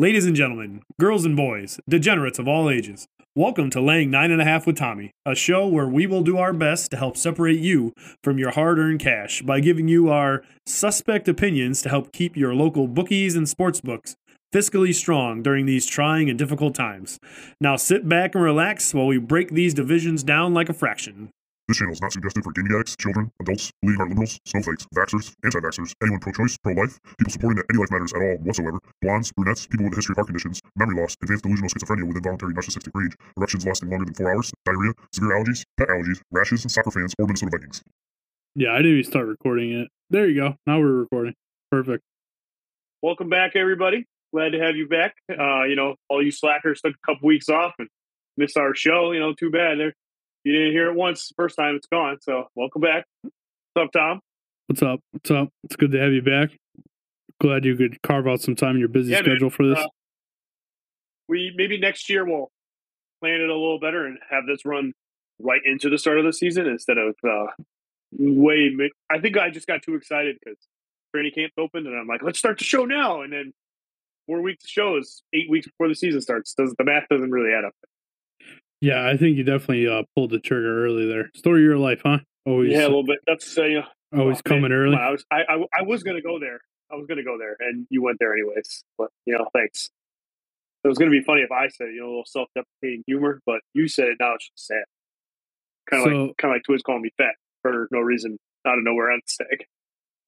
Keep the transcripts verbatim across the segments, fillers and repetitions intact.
Ladies and gentlemen, girls and boys, degenerates of all ages, welcome to Laying Nine and a Half with Tommy, a show where we will do our best to help separate you from your hard-earned cash by giving you our suspect opinions to help keep your local bookies and sportsbooks fiscally strong during these trying and difficult times. Now sit back and relax while we break these divisions down like a fraction. This channel is not suggested for gaming addicts, children, adults, bleeding heart liberals, snowflakes, vaxxers, anti-vaxxers, anyone pro-choice, pro-life, people supporting that any life matters at all whatsoever, blondes, brunettes, people with a history of heart conditions, memory loss, advanced delusional schizophrenia with involuntary narcissistic rage, eruptions lasting longer than four hours, diarrhea, severe allergies, pet allergies, rashes, soccer fans, or Minnesota Vikings. Yeah, I didn't even start recording it. There you go. Now we're recording. Perfect. Welcome back, everybody. Glad to have you back. Uh, you know, all you slackers took a couple weeks off and missed our show. You know, too bad. They're You didn't hear it once. The first time it's gone. So welcome back. What's up, Tom? What's up? What's up? It's good to have you back. Glad you could carve out some time in your busy yeah, schedule man. for this. Uh, we maybe next year we'll plan it a little better and have this run right into the start of the season instead of uh, way. I think I just got too excited because training camp opened and I'm like, let's start the show now. And then four weeks of show is eight weeks before the season starts. Doesn't the math doesn't really add up. Yeah, I think you definitely uh, pulled the trigger early there. Story of your life, huh? Always, yeah, a little bit. That's uh, yeah. always oh, coming man. early. I was, I, I, I was gonna go there. I was gonna go there, and you went there anyways. But you know, thanks. It was gonna be funny if I said, you know, a little self-deprecating humor, but you said it. Now it's just sad. Kind of so, like, kind of like Twiz calling me fat for no reason, out of nowhere on the stag.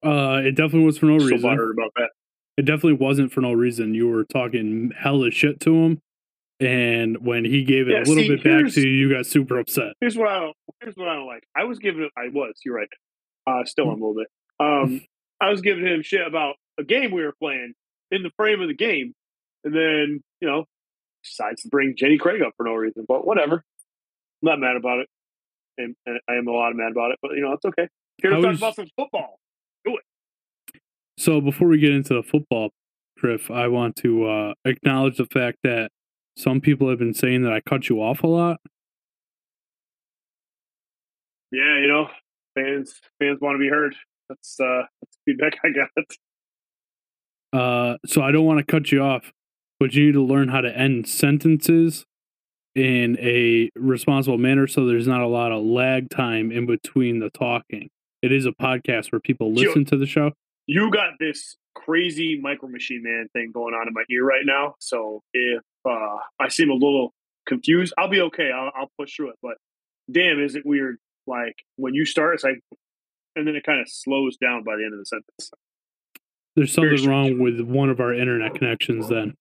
Uh, it definitely was for no I'm reason. So bothered about that. It definitely wasn't for no reason. You were talking hella shit to him. And when he gave it yeah, a little see, bit back to you, you got super upset. Here's what I don't. Here's what I don't like. I was giving. I was. You're right. Uh, still am a little bit. Um, I was giving him shit about a game we were playing in the frame of the game, and then you know decides to bring Jenny Craig up for no reason. But whatever. I'm not mad about it, and, and I am a lot of mad about it. But you know it's okay. Here to talk about some football. Do it. So before we get into the football, Griff, I want to uh, acknowledge the fact that some people have been saying that I cut you off a lot. Yeah, you know, fans fans want to be heard. That's uh, that's the feedback I got. Uh, so I don't want to cut you off, but you need to learn how to end sentences in a responsible manner so there's not a lot of lag time in between the talking. It is a podcast where people listen you, to the show. You got this crazy Micro Machine Man thing going on in my ear right now, so if Uh, I seem a little confused. I'll be okay. I'll, I'll push through it. But damn, is it weird? Like when you start, it's like, and then it kind of slows down by the end of the sentence. There's something wrong with one of our internet connections. Then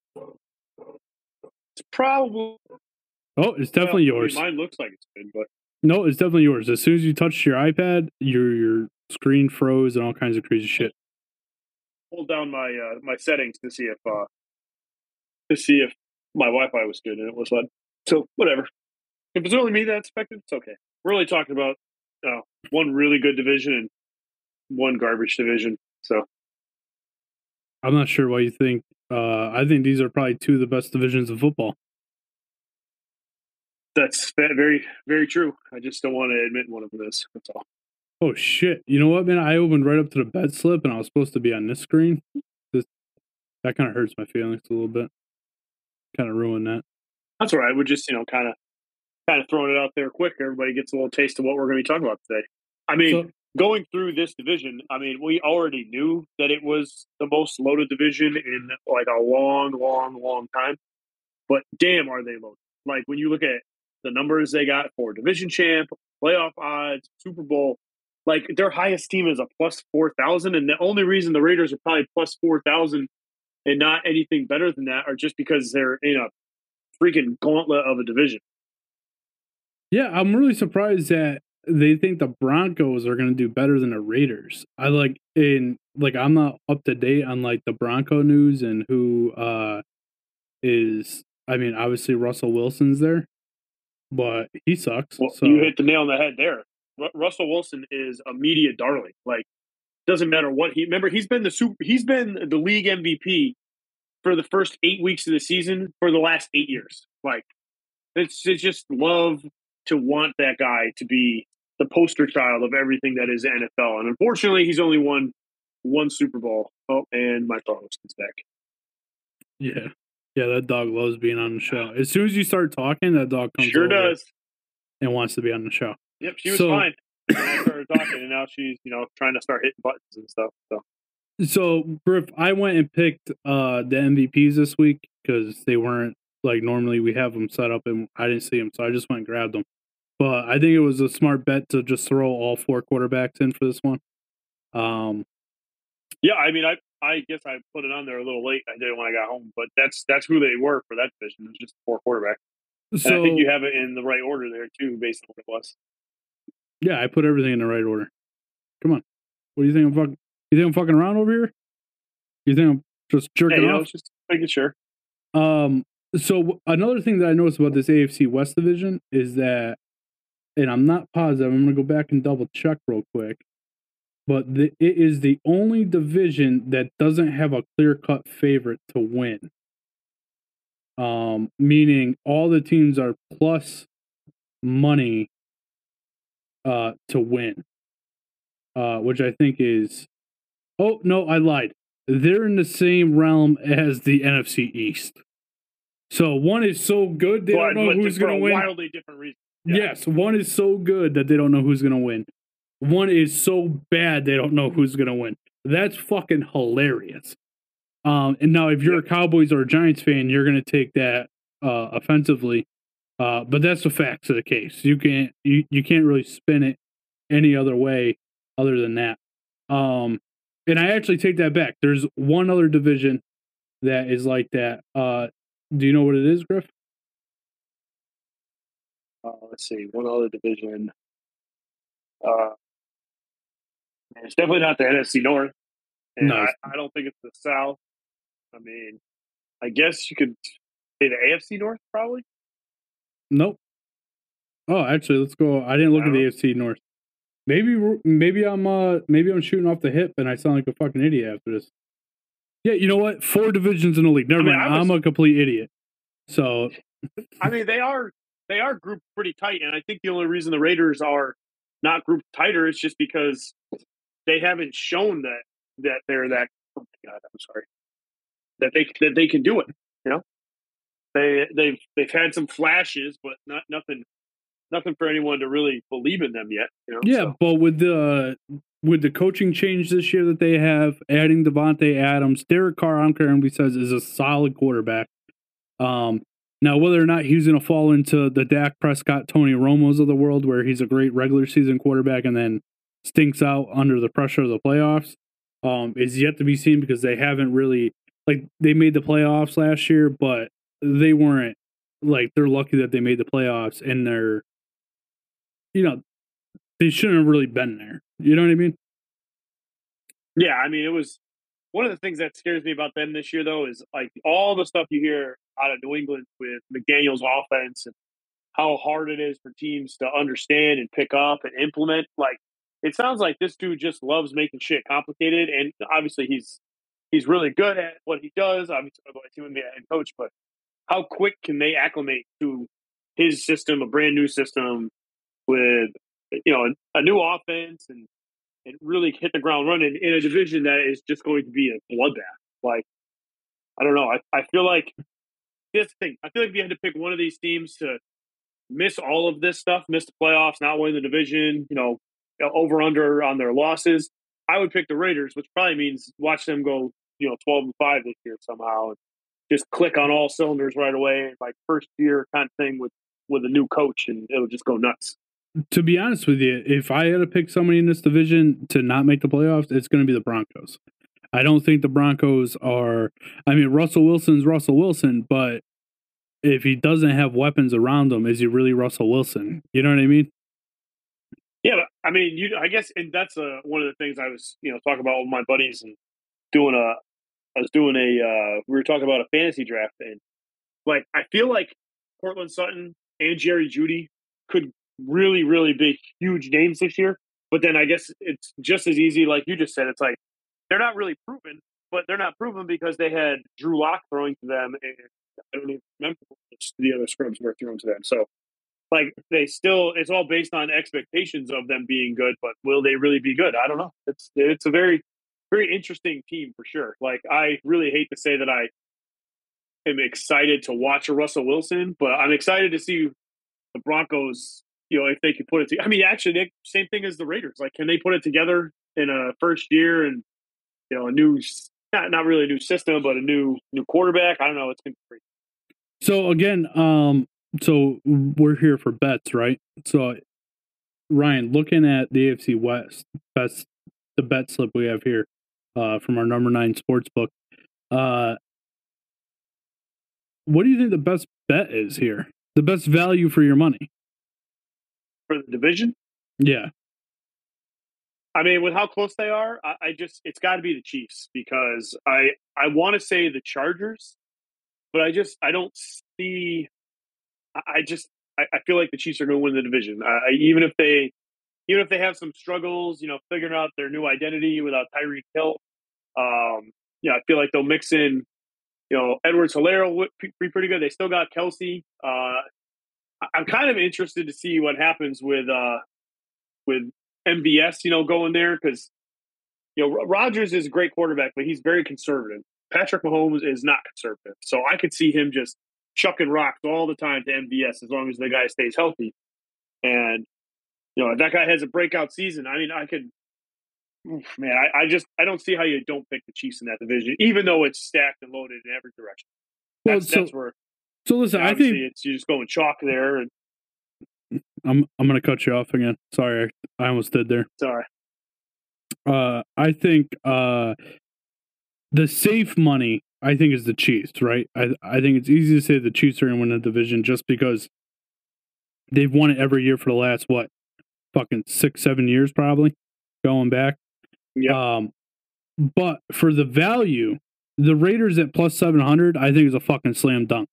it's probably. Oh, it's definitely yeah, yours. I mean, mine looks like it's been, but no, it's definitely yours. As soon as you touched your iPad, your your screen froze and all kinds of crazy shit. Hold down my uh, my settings to see if uh, to see if. My Wi-Fi was good, and it was loud. So, whatever. If it's only me that's affected, it's okay. We're only talking about uh, one really good division and one garbage division. So, I'm not sure why you think. Uh, I think these are probably two of the best divisions of football. That's very, very true. I just don't want to admit one of them is. That's all. Oh, shit. You know what, man? I opened right up to the bed slip, and I was supposed to be on this screen. This, that kind of hurts my feelings a little bit. Kind of ruin that. That's all right. We're just, you know, kind of kind of throwing it out there quick. Everybody gets a little taste of what we're going to be talking about today. I mean, so, going through this division, I mean, we already knew that it was the most loaded division in like a long, long, long time. But damn, are they loaded. Like when you look at the numbers they got for division champ, playoff odds, Super Bowl, like their highest team is a plus four thousand. And the only reason the Raiders are probably plus four thousand and not anything better than that, or just because they're in a freaking gauntlet of a division. Yeah, I'm really surprised that they think the Broncos are going to do better than the Raiders. I like in like I'm not up to date on like the Bronco news and who uh, is. I mean, obviously Russell Wilson's there, but he sucks. Well, so. You hit the nail on the head there. R- Russell Wilson is a media darling. Like. Doesn't matter what he remember. He's been the super. He's been the league M V P for the first eight weeks of the season for the last eight years. Like it's, it's just love to want that guy to be the poster child of everything that is N F L. And unfortunately, he's only won one Super Bowl. Oh, and my phone was back. Yeah, Yeah, that dog loves being on the show. As soon as you start talking, that dog comes sure does and wants to be on the show. Yep, she was so, fine. I started talking, and now she's, you know, trying to start hitting buttons and stuff. So, so Griff, I went and picked uh, the M V Ps this week because they weren't like normally we have them set up, and I didn't see them, so I just went and grabbed them. But I think it was a smart bet to just throw all four quarterbacks in for this one. Um, yeah, I mean, I I guess I put it on there a little late. I did it when I got home, but that's that's who they were for that division. It was just four quarterbacks. So, and I think you have it in the right order there too, based on what it was. Yeah, I put everything in the right order. Come on, what do you think? I'm fucking, you think I'm fucking around over here? You think I'm just jerking yeah, you know, off? Just making sure. Um. So another thing that I noticed about this A F C West division is that, and I'm not positive, I'm going to go back and double check real quick, but the, it is the only division that doesn't have a clear-cut favorite to win. Um, meaning all the teams are plus money uh, to win, uh, which I think is... Oh, no, I lied. They're in the same realm as the N F C East. So one is so good they but, don't know who's going to win. Wildly different reasons. Yeah. Yes, one is so good that they don't know who's going to win. One is so bad they don't know who's going to win. That's fucking hilarious. Um, and now if you're yep. a Cowboys or a Giants fan, you're going to take that uh, offensively. Uh, but that's the facts of the case. You can't you, you can't really spin it any other way other than that. Um, and I actually take that back. There's one other division that is like that. Uh, do you know what it is, Griff? Uh, let's see, one other division. Uh, it's definitely not the N F C North. And no. I, I don't think it's the South. I mean, I guess you could say the A F C North, probably? Nope. Oh, actually, let's go. I didn't look I at the know. A F C North. Maybe maybe I'm uh, maybe I'm shooting off the hip and I sound like a fucking idiot after this. Yeah, you know what? Four divisions in the league. Never I mean, mind. Was... I'm a complete idiot. So, I mean, they are... They are grouped pretty tight, and I think the only reason the Raiders are not grouped tighter is just because they haven't shown that that they're that. Oh my God, I'm sorry. That they that they can do it. You know, they they've they've had some flashes, but not nothing nothing for anyone to really believe in them yet. You know? Yeah, so. But with the with the coaching change this year that they have, adding Davante Adams, Derek Carr, I'm currently says is a solid quarterback. Um. Now, whether or not he's going to fall into the Dak Prescott, Tony Romo's of the world, where he's a great regular season quarterback and then stinks out under the pressure of the playoffs, um, is yet to be seen because they haven't really, like, they made the playoffs last year, but they weren't, like, they're lucky that they made the playoffs and they're, you know, they shouldn't have really been there. You know what I mean? Yeah, I mean, it was one of the things that scares me about them this year, though, is, like, all the stuff you hear out of New England with McDaniels' offense and how hard it is for teams to understand and pick up and implement. Like, it sounds like this dude just loves making shit complicated. And obviously he's, he's really good at what he does. Obviously he wouldn't be a head coach, but how quick can they acclimate to his system, a brand new system with, you know, a, a new offense and, and really hit the ground running in a division that is just going to be a bloodbath. Like, I don't know. I, I feel like, This thing, I feel like if you had to pick one of these teams to miss all of this stuff, miss the playoffs, not win the division, you know, over under on their losses, I would pick the Raiders, which probably means watch them go, you know, twelve and five this year somehow, and just click on all cylinders right away, like first year kind of thing with with a new coach, and it'll just go nuts. To be honest with you, if I had to pick somebody in this division to not make the playoffs, it's going to be the Broncos. I don't think the Broncos are, I mean, Russell Wilson's Russell Wilson, but if he doesn't have weapons around him, is he really Russell Wilson? You know what I mean? Yeah, but, I mean, you. I guess, and that's uh, one of the things I was, you know, talking about with my buddies and doing a, I was doing a, uh, we were talking about a fantasy draft, and like, I feel like Courtland Sutton and Jerry Jeudy could really, really be huge names this year, but then I guess it's just as easy, like you just said, it's like, they're not really proven, but they're not proven because they had Drew Lock throwing to them, and I don't even remember the other scrubs were throwing to them. So, like, they still, it's all based on expectations of them being good, but will they really be good? I don't know. It's it's a very, very interesting team for sure. Like, I really hate to say that I am excited to watch a Russell Wilson, but I'm excited to see the Broncos, you know, if they can put it together. I mean, actually, Nick, same thing as the Raiders. Like, can they put it together in a first year and, you know, a new, not not really a new system, but a new new quarterback? I don't know. It's going to be crazy. So, again, um, so we're here for bets, right? So, Ryan, looking at the A F C West, best the bet slip we have here uh, from our number nine sports book. Uh, what do you think the best bet is here? The best value for your money? For the division? Yeah. I mean, with how close they are, I, I just, it's got to be the Chiefs because I, I want to say the Chargers, but I just, I don't see, I, I just, I, I feel like the Chiefs are going to win the division. I, I, even if they, even if they have some struggles, you know, figuring out their new identity without Tyreek Hill, um, yeah, I feel like they'll mix in, you know, Edwards-Hilaire will be pretty good. They still got Kelsey. Uh, I'm kind of interested to see what happens with uh, with M B S, you know, going there because, you know, Rodgers is a great quarterback, but he's very conservative. Patrick Mahomes is not conservative. So I could see him just chucking rocks all the time to M B S as long as the guy stays healthy. And, you know, if that guy has a breakout season, I mean, I could – man, I, I just I don't see how you don't pick the Chiefs in that division, even though it's stacked and loaded in every direction. That's, well, so, that's where. So listen, I think it's you're just going chalk there. And I'm I'm going to cut you off again. Sorry, I almost did there. Sorry. Uh, I think uh, the safe money I think is the Chiefs, right? I I think it's easy to say the Chiefs are going to win the division just because they've won it every year for the last what fucking six seven years probably going back. Yeah. Um, but for the value, the Raiders at plus seven hundred, I think is a fucking slam dunk.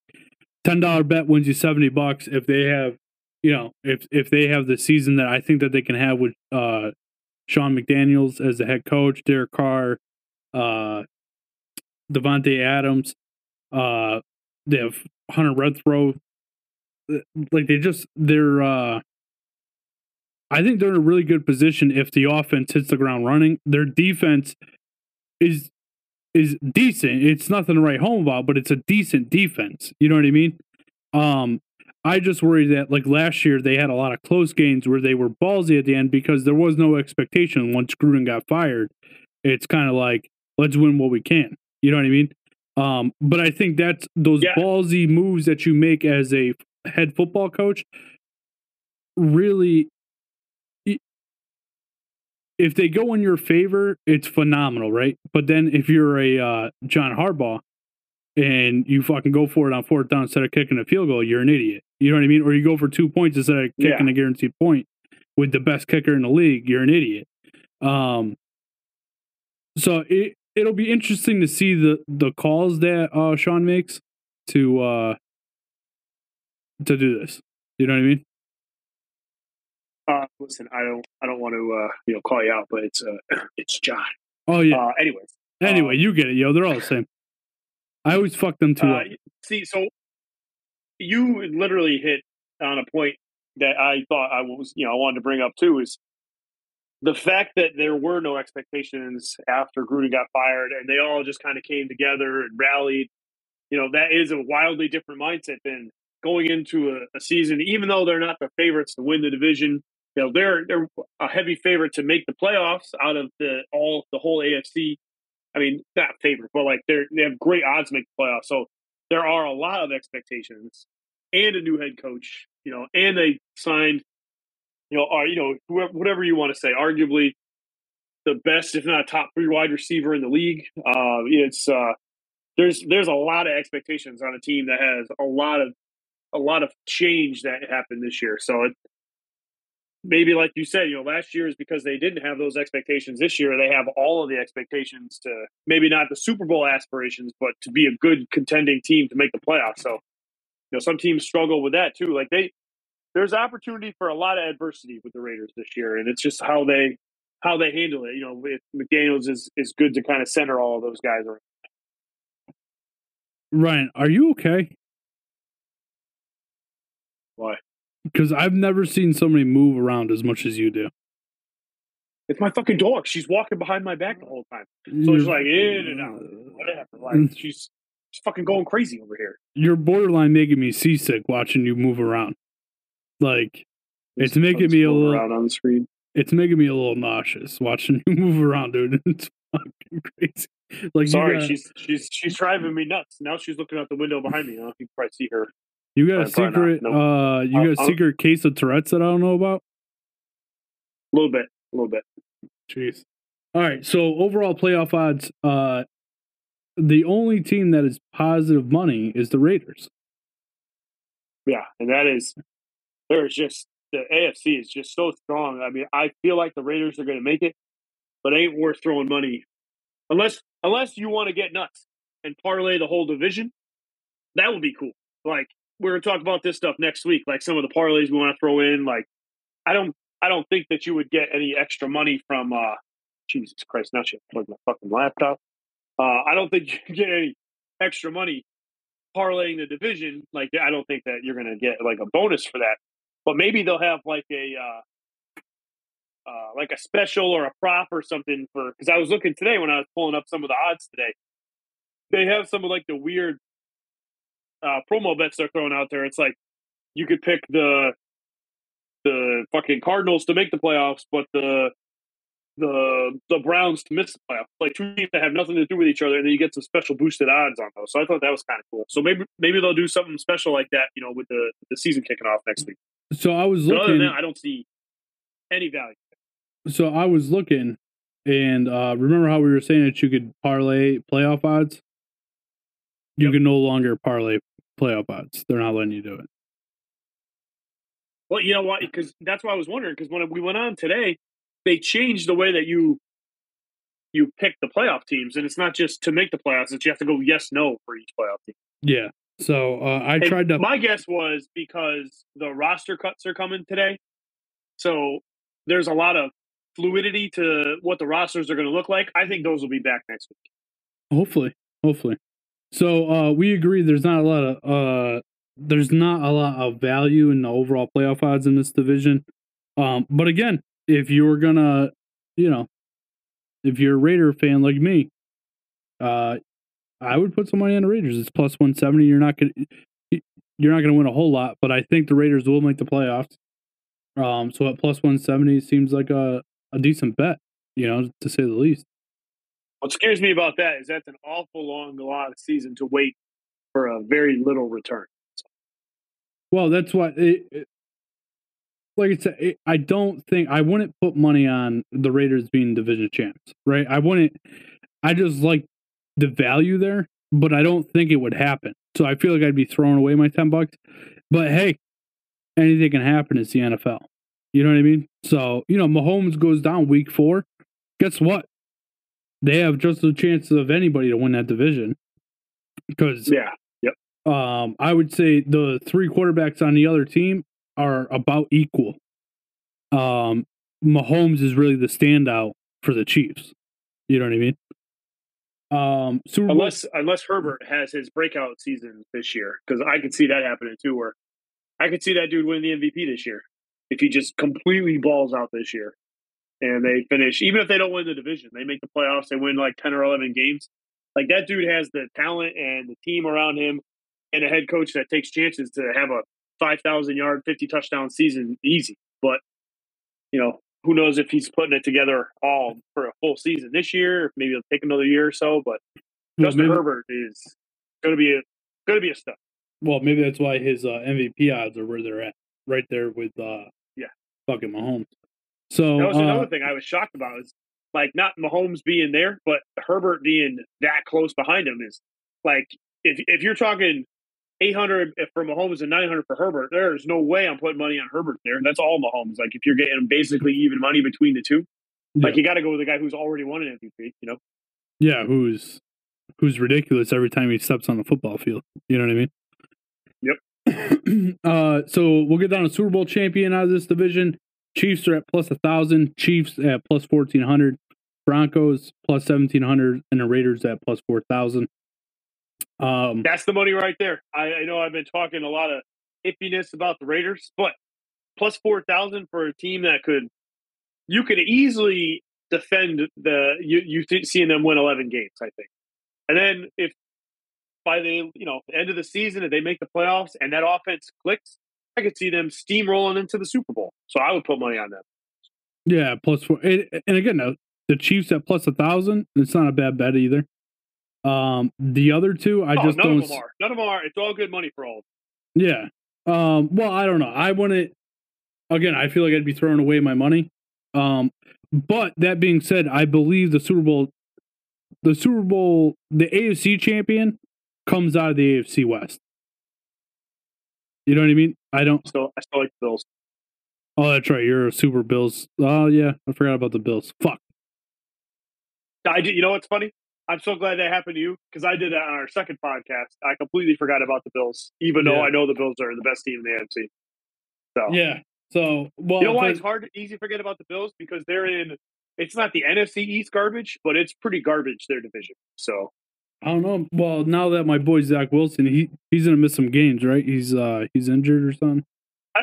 ten dollar bet wins you seventy bucks if they have, you know, if, if they have the season that I think that they can have with uh, Sean McDaniels as the head coach, Derek Carr, uh, Davante Adams, uh, they have Hunter Renfrow. Like they just, they're, uh, I think they're in a really good position if the offense hits the ground running. Their defense is is decent. It's nothing to write home about, but it's a decent defense. You know what I mean? Um, I just worry that, like, last year they had a lot of close games where they were ballsy at the end because there was no expectation. Once Gruden got fired, it's kind of like, let's win what we can. You know what I mean? Um, but I think that's those yeah. ballsy moves that you make as a head football coach really – if they go in your favor, it's phenomenal, right? But then if you're a uh, John Harbaugh and you fucking go for it on fourth down instead of kicking a field goal, you're an idiot. You know what I mean? Or you go for two points instead of kicking yeah. a guaranteed point with the best kicker in the league, you're an idiot. Um, so it, it'll be interesting to see the, the calls that uh, Sean makes to uh, to do this. You know what I mean? Uh, listen, I don't, I don't want to, uh, you know, call you out, but it's, uh, it's John. Oh yeah. Uh, anyways, anyway, um, you get it, yo. They're all the same. I always fuck them too. Uh, see, so you literally hit on a point that I thought I was, you know, I wanted to bring up too is the fact that there were no expectations after Gruden got fired, and they all just kind of came together and rallied. You know, that is a wildly different mindset than going into a, a season, even though they're not the favorites to win the division. You know, they're they're a heavy favorite to make the playoffs out of the all the whole A F C. I mean, not favorite, but like they're they have great odds to make the playoffs. So there are a lot of expectations, and a new head coach, you know, and they signed, you know, are you know whoever, whatever you want to say, arguably the best, if not top three wide receiver in the league. Uh, it's uh, there's there's a lot of expectations on a team that has a lot of a lot of change that happened this year. So it. Maybe like you said, you know, last year is because they didn't have those expectations. This year, they have all of the expectations to maybe not the Super Bowl aspirations, but to be a good contending team to make the playoffs. So, you know, some teams struggle with that too. Like they, there's opportunity for a lot of adversity with the Raiders this year, and it's just how they, how they handle it. You know, if McDaniels is is good to kind of center all of those guys around. Ryan, are you okay? Why? Because I've never seen somebody move around as much as you do. It's my fucking dog. She's walking behind my back the whole time. So she's like in and out. Whatever. Like she's It's fucking going crazy over here. You're borderline making me seasick watching you move around. Like, it's, it's making me a little around on the screen. It's making me a little nauseous watching you move around, dude. It's fucking crazy. Like, sorry, gotta, she's she's she's driving me nuts. Now she's looking out the window behind me. I don't know if you can probably see her. You got a secret. Nope. Uh, you I'll, got a secret I'll, case of Tourette's that I don't know about. A little bit, a little bit. Jeez. All right. So overall playoff odds. Uh, the only team that is positive money is the Raiders. Yeah, and that is there's just the A F C is just so strong. I mean, I feel like the Raiders are going to make it, but it ain't worth throwing money unless unless you want to get nuts and parlay the whole division. That would be cool. Like, we're going to talk about this stuff next week. Like, some of the parlays we want to throw in. Like, I don't, I don't think that you would get any extra money from. Uh, Jesus Christ! Now she plugged my fucking laptop. Uh, I don't think you can get any extra money parlaying the division. Like, I don't think that you're going to get like a bonus for that. But maybe they'll have like a uh, uh, like a special or a prop or something for. Because I was looking today when I was pulling up some of the odds today. They have some of like the weird. Uh, promo bets they're throwing out there. It's like you could pick the the fucking Cardinals to make the playoffs, but the the the Browns to miss the playoffs. Like, two teams that have nothing to do with each other, and then you get some special boosted odds on those. So I thought that was kind of cool. So maybe maybe they'll do something special like that, you know, with the the season kicking off next week. So I was looking. Other than that, I don't see any value. So I was looking, and uh, remember how we were saying that you could parlay playoff odds? You yep. can no longer parlay playoff odds. They're not letting you do it. Well, you know why? Because that's why I was wondering. Because when we went on today, they changed the way that you you pick the playoff teams, and it's not just to make the playoffs. It's you have to go yes no for each playoff team. Yeah. So uh, I and tried to. My guess was because the roster cuts are coming today, so there's a lot of fluidity to what the rosters are going to look like. I think those will be back next week. Hopefully, hopefully. So uh, we agree there's not a lot of uh, there's not a lot of value in the overall playoff odds in this division. Um, but again, if you were gonna, you know, if you're a Raider fan like me, uh, I would put some money on the Raiders. It's plus one seventy. You're not gonna you're not gonna win a whole lot, but I think the Raiders will make the playoffs. Um, so at plus one seventy seems like a, a decent bet, you know, to say the least. What scares me about that is that's an awful long lot of season to wait for a very little return. Well, that's why, it, it, like I said, it, I don't think I wouldn't put money on the Raiders being division champs, right? I wouldn't. I just like the value there, but I don't think it would happen. So I feel like I'd be throwing away my ten bucks. But hey, anything can happen. It's the N F L. You know what I mean? So you know, Mahomes goes down week four. Guess what? They have just the chances of anybody to win that division. Because yeah, yep. um, I would say the three quarterbacks on the other team are about equal. Um, Mahomes is really the standout for the Chiefs. You know what I mean? Um, Super unless Bowl- unless Herbert has his breakout season this year, because I could see that happening too. Where I could see that dude win the M V P this year if he just completely balls out this year. And they finish, even if they don't win the division, they make the playoffs, they win like ten or eleven games. Like, that dude has the talent and the team around him and a head coach that takes chances to have a five thousand yard, fifty touchdown season easy. But, you know, who knows if he's putting it together all for a full season this year. Maybe it'll take another year or so. But Justin well, Herbert is going to be a, going to be a stud. Well, maybe that's why his uh, M V P odds are where they're at, right there with uh, yeah, fucking Mahomes. So that was another uh, thing I was shocked about is like not Mahomes being there, but Herbert being that close behind him is like if if you're talking eight hundred for Mahomes and nine hundred for Herbert, there's no way I'm putting money on Herbert there. That's all Mahomes. Like if you're getting basically even money between the two, yeah. like you got to go with a guy who's already won an M V P, you know? Yeah, who's who's ridiculous every time he steps on the football field. You know what I mean? Yep. uh, so we'll get down to Super Bowl champion out of this division. Chiefs are at plus one thousand, Chiefs at plus fourteen hundred, Broncos plus seventeen hundred, and the Raiders at plus four thousand. Um, That's the money right there. I, I know I've been talking a lot of iffiness about the Raiders, but plus four thousand for a team that could, you could easily defend the, you, you th- seeing them win eleven games, I think. And then if by the you know end of the season, if they make the playoffs and that offense clicks, I could see them steamrolling into the Super Bowl. So I would put money on them. Yeah, plus four. And, and again, the Chiefs at plus a thousand. It's not a bad bet either. Um, the other two, I oh, just none don't. None of them are. None of them are. It's all good money for all. Yeah. Um. Well, I don't know. I wouldn't. Again, I feel like I'd be throwing away my money. Um. But that being said, I believe the Super Bowl, the Super Bowl, the A F C champion comes out of the A F C West. You know what I mean? I don't. So I still like the Bills. Oh, that's right. You're a Super Bills. Oh yeah, I forgot about the Bills. Fuck. I did. You know what's funny? I'm so glad that happened to you because I did that on our second podcast. I completely forgot about the Bills, even yeah. though I know the Bills are the best team in the A F C. So yeah. So well, you know why it's hard, easy to forget about the Bills because they're in. It's not the N F C East garbage, but it's pretty garbage their division. So I don't know. Well, now that my boy Zach Wilson, he he's gonna miss some games, right? He's uh he's injured or something. I,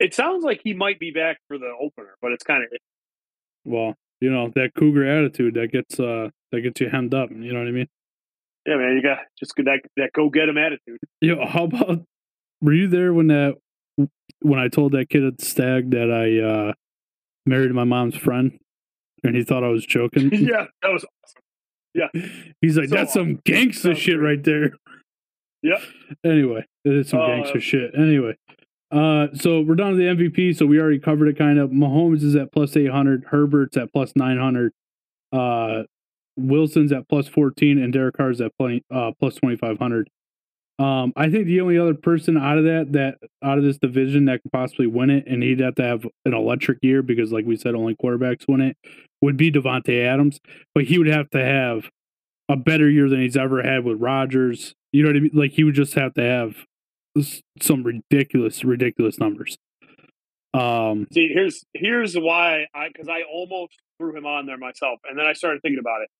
it sounds like he might be back for the opener, but it's kind of well, you know that Cougar attitude that gets uh that gets you hemmed up. You know what I mean? Yeah, man. You got just that that go get him attitude. Yo, how about? Were you there when that? When I told that kid at Stag that I uh, married my mom's friend, and he thought I was joking. Yeah, that was awesome. Yeah, he's like, so "That's awesome. Some gangster That's shit great. Right there." Yeah. Anyway, it's some uh, gangster shit. Anyway, uh, so we're down to the M V P. So we already covered it, kind of. Mahomes is at plus eight hundred. Herbert's at plus nine hundred. Uh, Wilson's at plus fourteen, and Derek Carr's at pl- uh, plus twenty five hundred. Um, I think the only other person out of that, that out of this division that could possibly win it, and he'd have to have an electric year because, like we said, only quarterbacks win it, would be Davante Adams. But he would have to have a better year than he's ever had with Rodgers. You know what I mean? Like, he would just have to have some ridiculous, ridiculous numbers. Um, See, here's here's why, I because I almost threw him on there myself, and then I started thinking about it.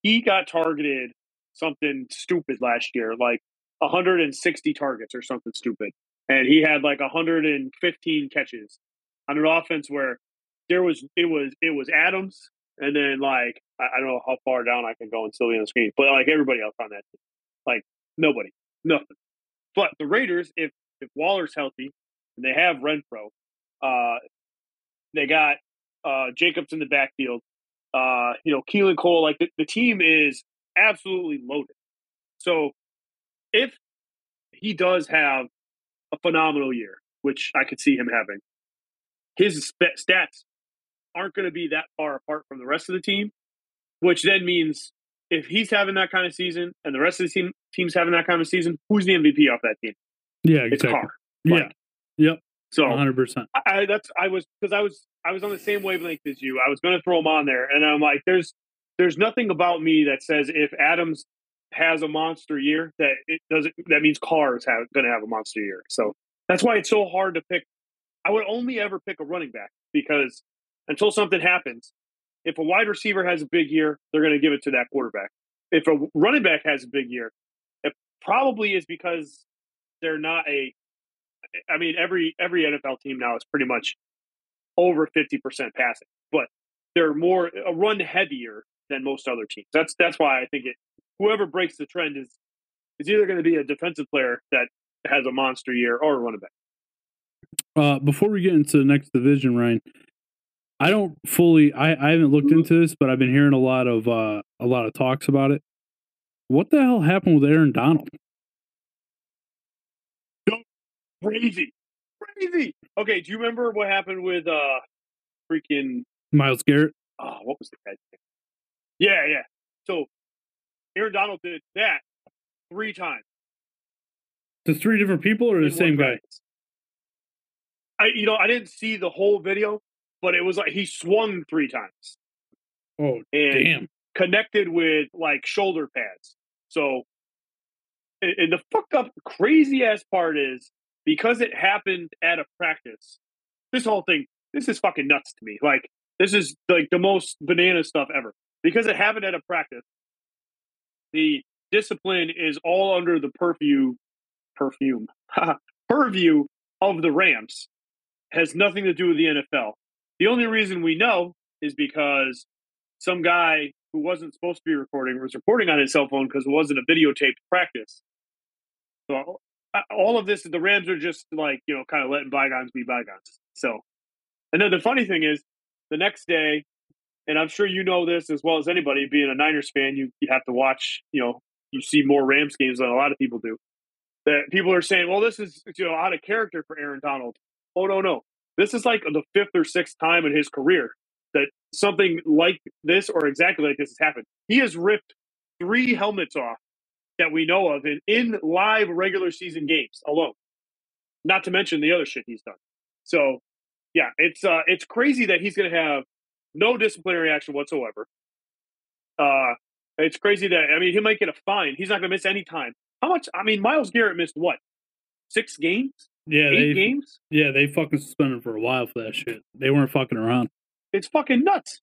He got targeted something stupid last year, like one hundred sixty targets or something stupid. And he had like one hundred fifteen catches on an offense where there was, it was, it was Adams. And then like, I, I don't know how far down I can go and still be on the screen, but like everybody else on that team, like nobody, nothing. But the Raiders, if, if Waller's healthy and they have Renfrow, uh, they got uh, Jacobs in the backfield, uh, you know, Keelan Cole, like the, the team is absolutely loaded. So, if he does have a phenomenal year, which I could see him having, his stats aren't going to be that far apart from the rest of the team, which then means if he's having that kind of season and the rest of the team team's having that kind of season, who's the M V P off that team? Yeah, exactly. It's Carr. Like, yeah. Yep. So one hundred percent. I, that's I was because I was I was on the same wavelength as you. I was going to throw him on there, and I'm like, there's there's nothing about me that says if Adams has a monster year that it doesn't that means Carr is going to have a monster year. So that's why it's so hard to pick. I would only ever pick a running back because until something happens, if a wide receiver has a big year, they're going to give it to that quarterback. If a running back has a big year, it probably is because they're not a I mean every every N F L team now is pretty much over fifty percent passing, but they're more a run heavier than most other teams. That's that's why I think it whoever breaks the trend is is either going to be a defensive player that has a monster year or a running back. Uh, before we get into the next division, Ryan, I don't fully, I, I haven't looked into this, but I've been hearing a lot of uh, a lot of talks about it. What the hell happened with Aaron Donald? Crazy, crazy. Okay, do you remember what happened with uh, freaking Myles Garrett? Oh, what was the guy's name? Yeah, yeah. So Aaron Donald did that three times. To three different people or the same guy? I, you know, I didn't see the whole video, but it was like he swung three times. Oh, and damn. Connected with, like, shoulder pads. So, and, and the fuck-up crazy-ass part is, because it happened at a practice, this whole thing, this is fucking nuts to me. Like, this is, like, the most banana stuff ever. Because it happened at a practice, the discipline is all under the purview, perfume, purview of the Rams. Has nothing to do with the N F L. The only reason we know is because some guy who wasn't supposed to be recording, was recording on his cell phone because it wasn't a videotaped practice. So all of this, the Rams are just like, you know, kind of letting bygones be bygones. So, and then the funny thing is, the next day, and I'm sure you know this as well as anybody, being a Niners fan, you, you have to watch, you know, you see more Rams games than a lot of people do. That people are saying, well, this is, you know, out of character for Aaron Donald. Oh, no, no. This is like the fifth or sixth time in his career that something like this or exactly like this has happened. He has ripped three helmets off that we know of in, in live regular season games alone, not to mention the other shit he's done. So, yeah, it's uh, it's crazy that he's going to have no disciplinary action whatsoever. Uh, it's crazy that, I mean, he might get a fine. He's not going to miss any time. How much? I mean, Myles Garrett missed what? Six games? Yeah, Eight they, games? Yeah, they fucking suspended for a while for that shit. They weren't fucking around. It's fucking nuts.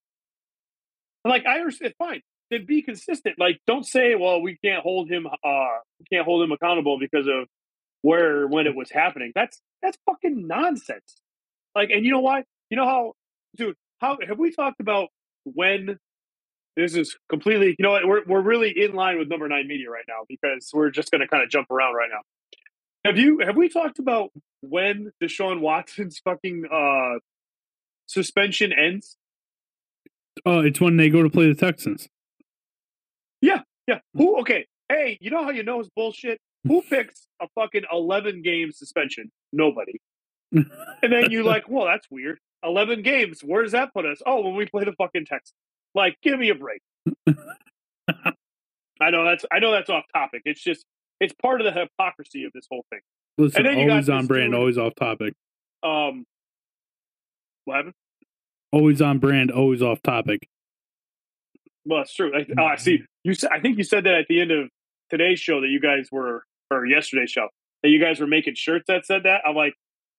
Like, I understand, fine. Then be consistent. Like, don't say, well, we can't hold him uh, can't hold him accountable because of where or when it was happening. That's that's fucking nonsense. Like, and you know why? You know how, dude, how have we talked about when this is completely, you know what, we're, we're really in line with number nine media right now because we're just going to kind of jump around right now. Have you, have we talked about when Deshaun Watson's fucking uh, suspension ends? Oh, it's when they go to play the Texans. Yeah, yeah. Who, okay. Hey, you know how you know it's bullshit? Who picks a fucking eleven game suspension? Nobody. And then you're like, well, that's weird. eleven games. Where does that put us? Oh, when we play the fucking Texans. Like, give me a break. I know that's I know that's off topic. It's just it's part of the hypocrisy of this whole thing. Listen, and then always on brand, dude, always off topic. Um, what happened? Always on brand, always off topic. Well, that's true. I, oh, I see. You I think you said that at the end of today's show that you guys were, or yesterday's show, that you guys were making shirts that said that. I'm like,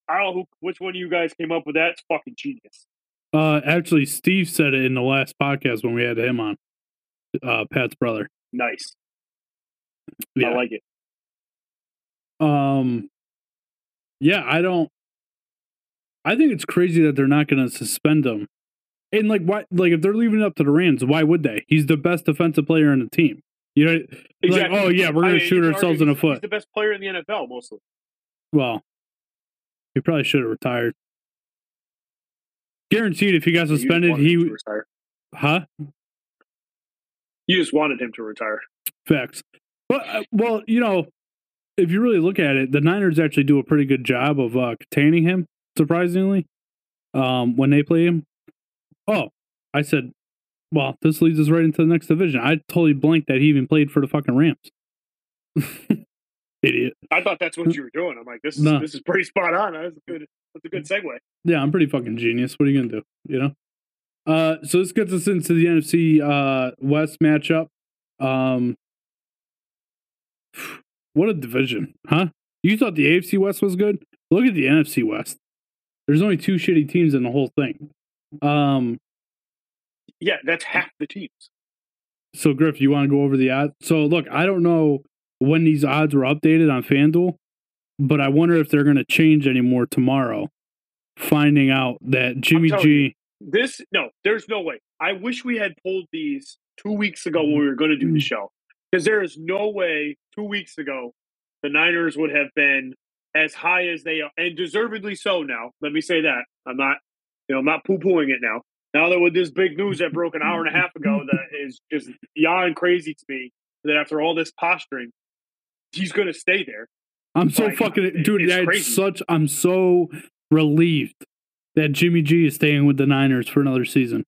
I don't know who, which one of you guys came up with that. It's fucking genius. Uh, actually, Steve said it in the last podcast when we had him on, uh, Pat's brother. Nice. Yeah. I like it. Um, yeah, I don't. I think it's crazy that they're not going to suspend him. And like, why? Like, if they're leaving it up to the Rams, why would they? He's the best defensive player in the team. You know, exactly. Like, oh yeah, we're going mean, to shoot ourselves in the foot. He's the best player in the N F L, mostly. Well, he probably should have retired. Guaranteed, if he got suspended, he would. Huh? You just wanted him to retire. Facts. But, uh, well, you know, if you really look at it, the Niners actually do a pretty good job of uh, containing him, surprisingly, um, when they play him. Oh, I said, well, this leads us right into the next division. I totally blanked that he even played for the fucking Rams. Idiot. I thought that's what you were doing. I'm like, this is, nah. This is pretty spot on. That's a good, that's a good segue. Yeah, I'm pretty fucking genius. What are you gonna do? You know. Uh, so this gets us into the N F C uh, West matchup. Um, what a division, huh? You thought the A F C West was good? Look at the N F C West. There's only two shitty teams in the whole thing. Um, yeah, that's half the teams. So Griff, you want to go over the odds? So look, I don't know when these odds were updated on FanDuel, but I wonder if they're going to change anymore tomorrow. Finding out that Jimmy G. You, this, no, there's no way. I wish we had pulled these two weeks ago when we were going to do the show. Because there is no way two weeks ago the Niners would have been as high as they are. And deservedly so now. Let me say that. I'm not, you know, I'm not poo-pooing it now. Now that with this big news that broke an hour and a half ago that is just beyond crazy to me, that after all this posturing, he's going to stay there. I'm so like, fucking, it, dude, that's crazy. Such, I'm so... relieved that Jimmy G is staying with the Niners for another season.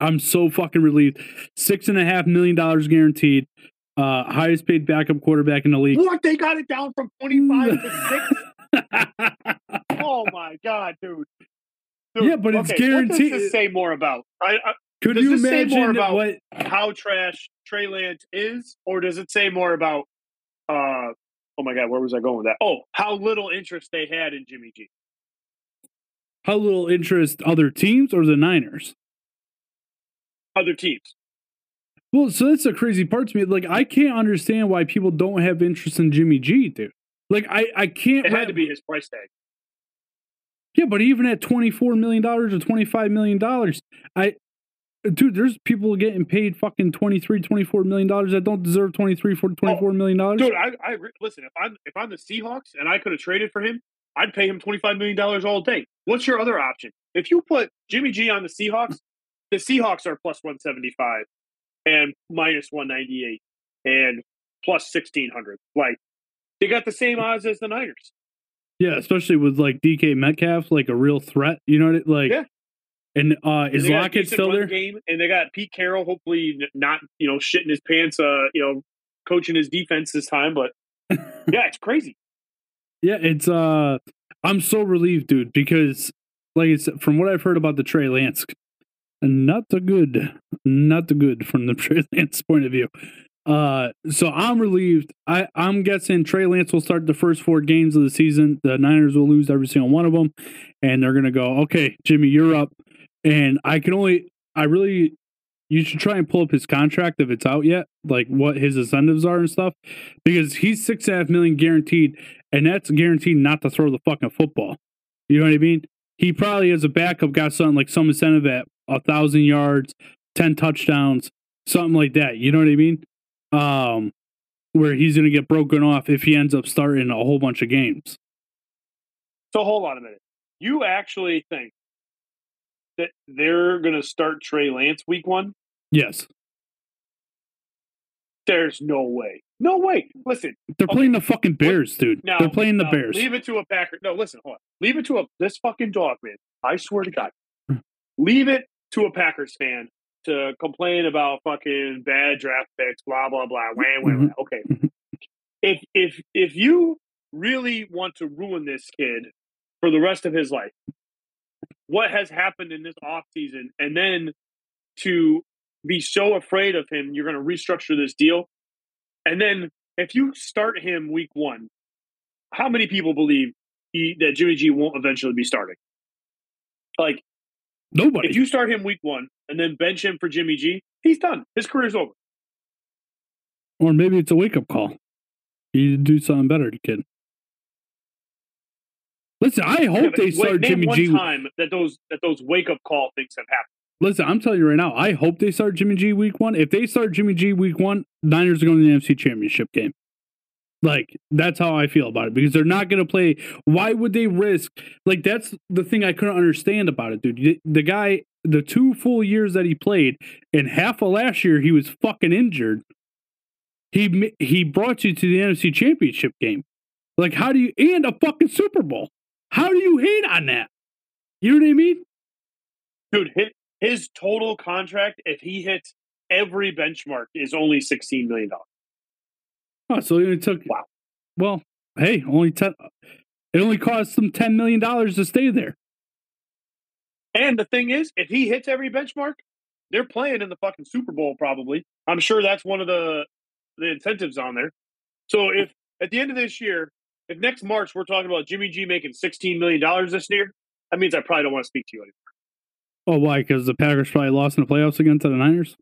I'm so fucking relieved. Six and a half million dollars guaranteed. Uh, highest paid backup quarterback in the league. What? They got it down from twenty-five to six? Oh my God, dude. dude yeah, but okay, it's guaranteed. What does this say more about? I, I, Could does you this imagine say more about what... how trash Trey Lance is? Or does it say more about, uh, oh my God, where was I going with that? Oh, how little interest they had in Jimmy G. How little interest other teams or the Niners? Other teams. Well, so that's the crazy part to me. Like, I can't understand why people don't have interest in Jimmy G, dude. Like, I, I can't. It had to be his price tag. Yeah, but even at twenty-four million dollars or twenty-five million dollars, I Dude, there's people getting paid fucking twenty-three, twenty-four million dollars that don't deserve twenty-three, twenty-four million dollars. Dude, I, I agree. Listen, if I'm if I'm the Seahawks and I could have traded for him, I'd pay him twenty-five million dollars all day. What's your other option? If you put Jimmy G on the Seahawks, the Seahawks are plus one seventy-five and minus one ninety-eight and plus sixteen hundred. Like, they got the same odds as the Niners. Yeah, especially with, like, D K Metcalf, like, a real threat. You know what I mean? Like, yeah. And uh, is Lockett still there? Game, and they got Pete Carroll, hopefully not, you know, shitting his pants, uh, you know, coaching his defense this time. But yeah, it's crazy. Yeah, it's. Uh, I'm so relieved, dude, because like I said, from what I've heard about the Trey Lance, not the good, not the good from the Trey Lance point of view. Uh, so I'm relieved. I I'm guessing Trey Lance will start the first four games of the season. The Niners will lose every single one of them, and they're gonna go, okay, Jimmy, you're up. And I can only, I really, you should try and pull up his contract if it's out yet, like what his incentives are and stuff, because he's six and a half million guaranteed, and that's guaranteed not to throw the fucking football. You know what I mean? He probably as a backup got something like some incentive at a thousand yards, ten touchdowns, something like that. You know what I mean? Um, where he's going to get broken off if he ends up starting a whole bunch of games. So hold on a minute. You actually think that they're going to start Trey Lance week one? Yes. There's no way. No way. Listen. They're okay. playing the fucking Bears, dude. No, they're playing the no, Bears. Leave it to a Packer. No, listen. Hold on. Leave it to a this fucking dog, man. I swear to God. Leave it to a Packers fan to complain about fucking bad draft picks, blah, blah, blah. Wham, wham, wham. Okay. If, if, if you really want to ruin this kid for the rest of his life, what has happened in this offseason, and then to be so afraid of him, you're going to restructure this deal. And then if you start him week one, how many people believe he, that Jimmy G won't eventually be starting? Like, nobody. If you start him week one and then bench him for Jimmy G, he's done. His career's over. Or maybe it's a wake-up call. You do something better, kid. Listen, I hope yeah, they start wait, Jimmy one G. time that those that those wake up call things have happened. Listen, I'm telling you right now, I hope they start Jimmy G week one. If they start Jimmy G week one, Niners are going to the N F C Championship game. Like, that's how I feel about it, because they're not going to play. Why would they risk? Like, that's the thing I couldn't understand about it, dude. The guy, the two full years that he played, and half of last year he was fucking injured. He he brought you to the N F C Championship game. Like, how do you and a fucking Super Bowl? How do you hate on that? You know what I mean? Dude, his, his total contract, if he hits every benchmark, is only sixteen million dollars. Oh, so it only took... Wow. Well, hey, only ten, it only cost them ten million dollars to stay there. And the thing is, if he hits every benchmark, they're playing in the fucking Super Bowl, probably. I'm sure that's one of the, the incentives on there. So if at the end of this year, if next March we're talking about Jimmy G making sixteen million dollars this year, that means I probably don't want to speak to you anymore. Oh, why? Because the Packers probably lost in the playoffs again to the Niners?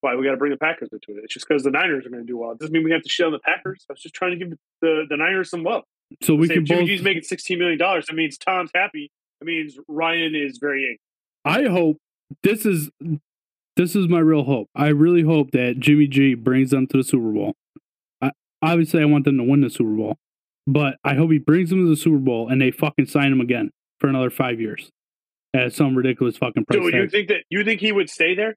Why? We got to bring the Packers into it. It's just because the Niners are going to do well. It doesn't mean we have to shit on the Packers. I was just trying to give the, the Niners some love. So we can Jimmy both... G's making sixteen million dollars. That means Tom's happy. That means Ryan is very angry. I hope this is this is my real hope. I really hope that Jimmy G brings them to the Super Bowl. Obviously, I want them to win the Super Bowl, but I hope he brings them to the Super Bowl and they fucking sign him again for another five years at some ridiculous fucking price. Dude, you think that you think he would stay there?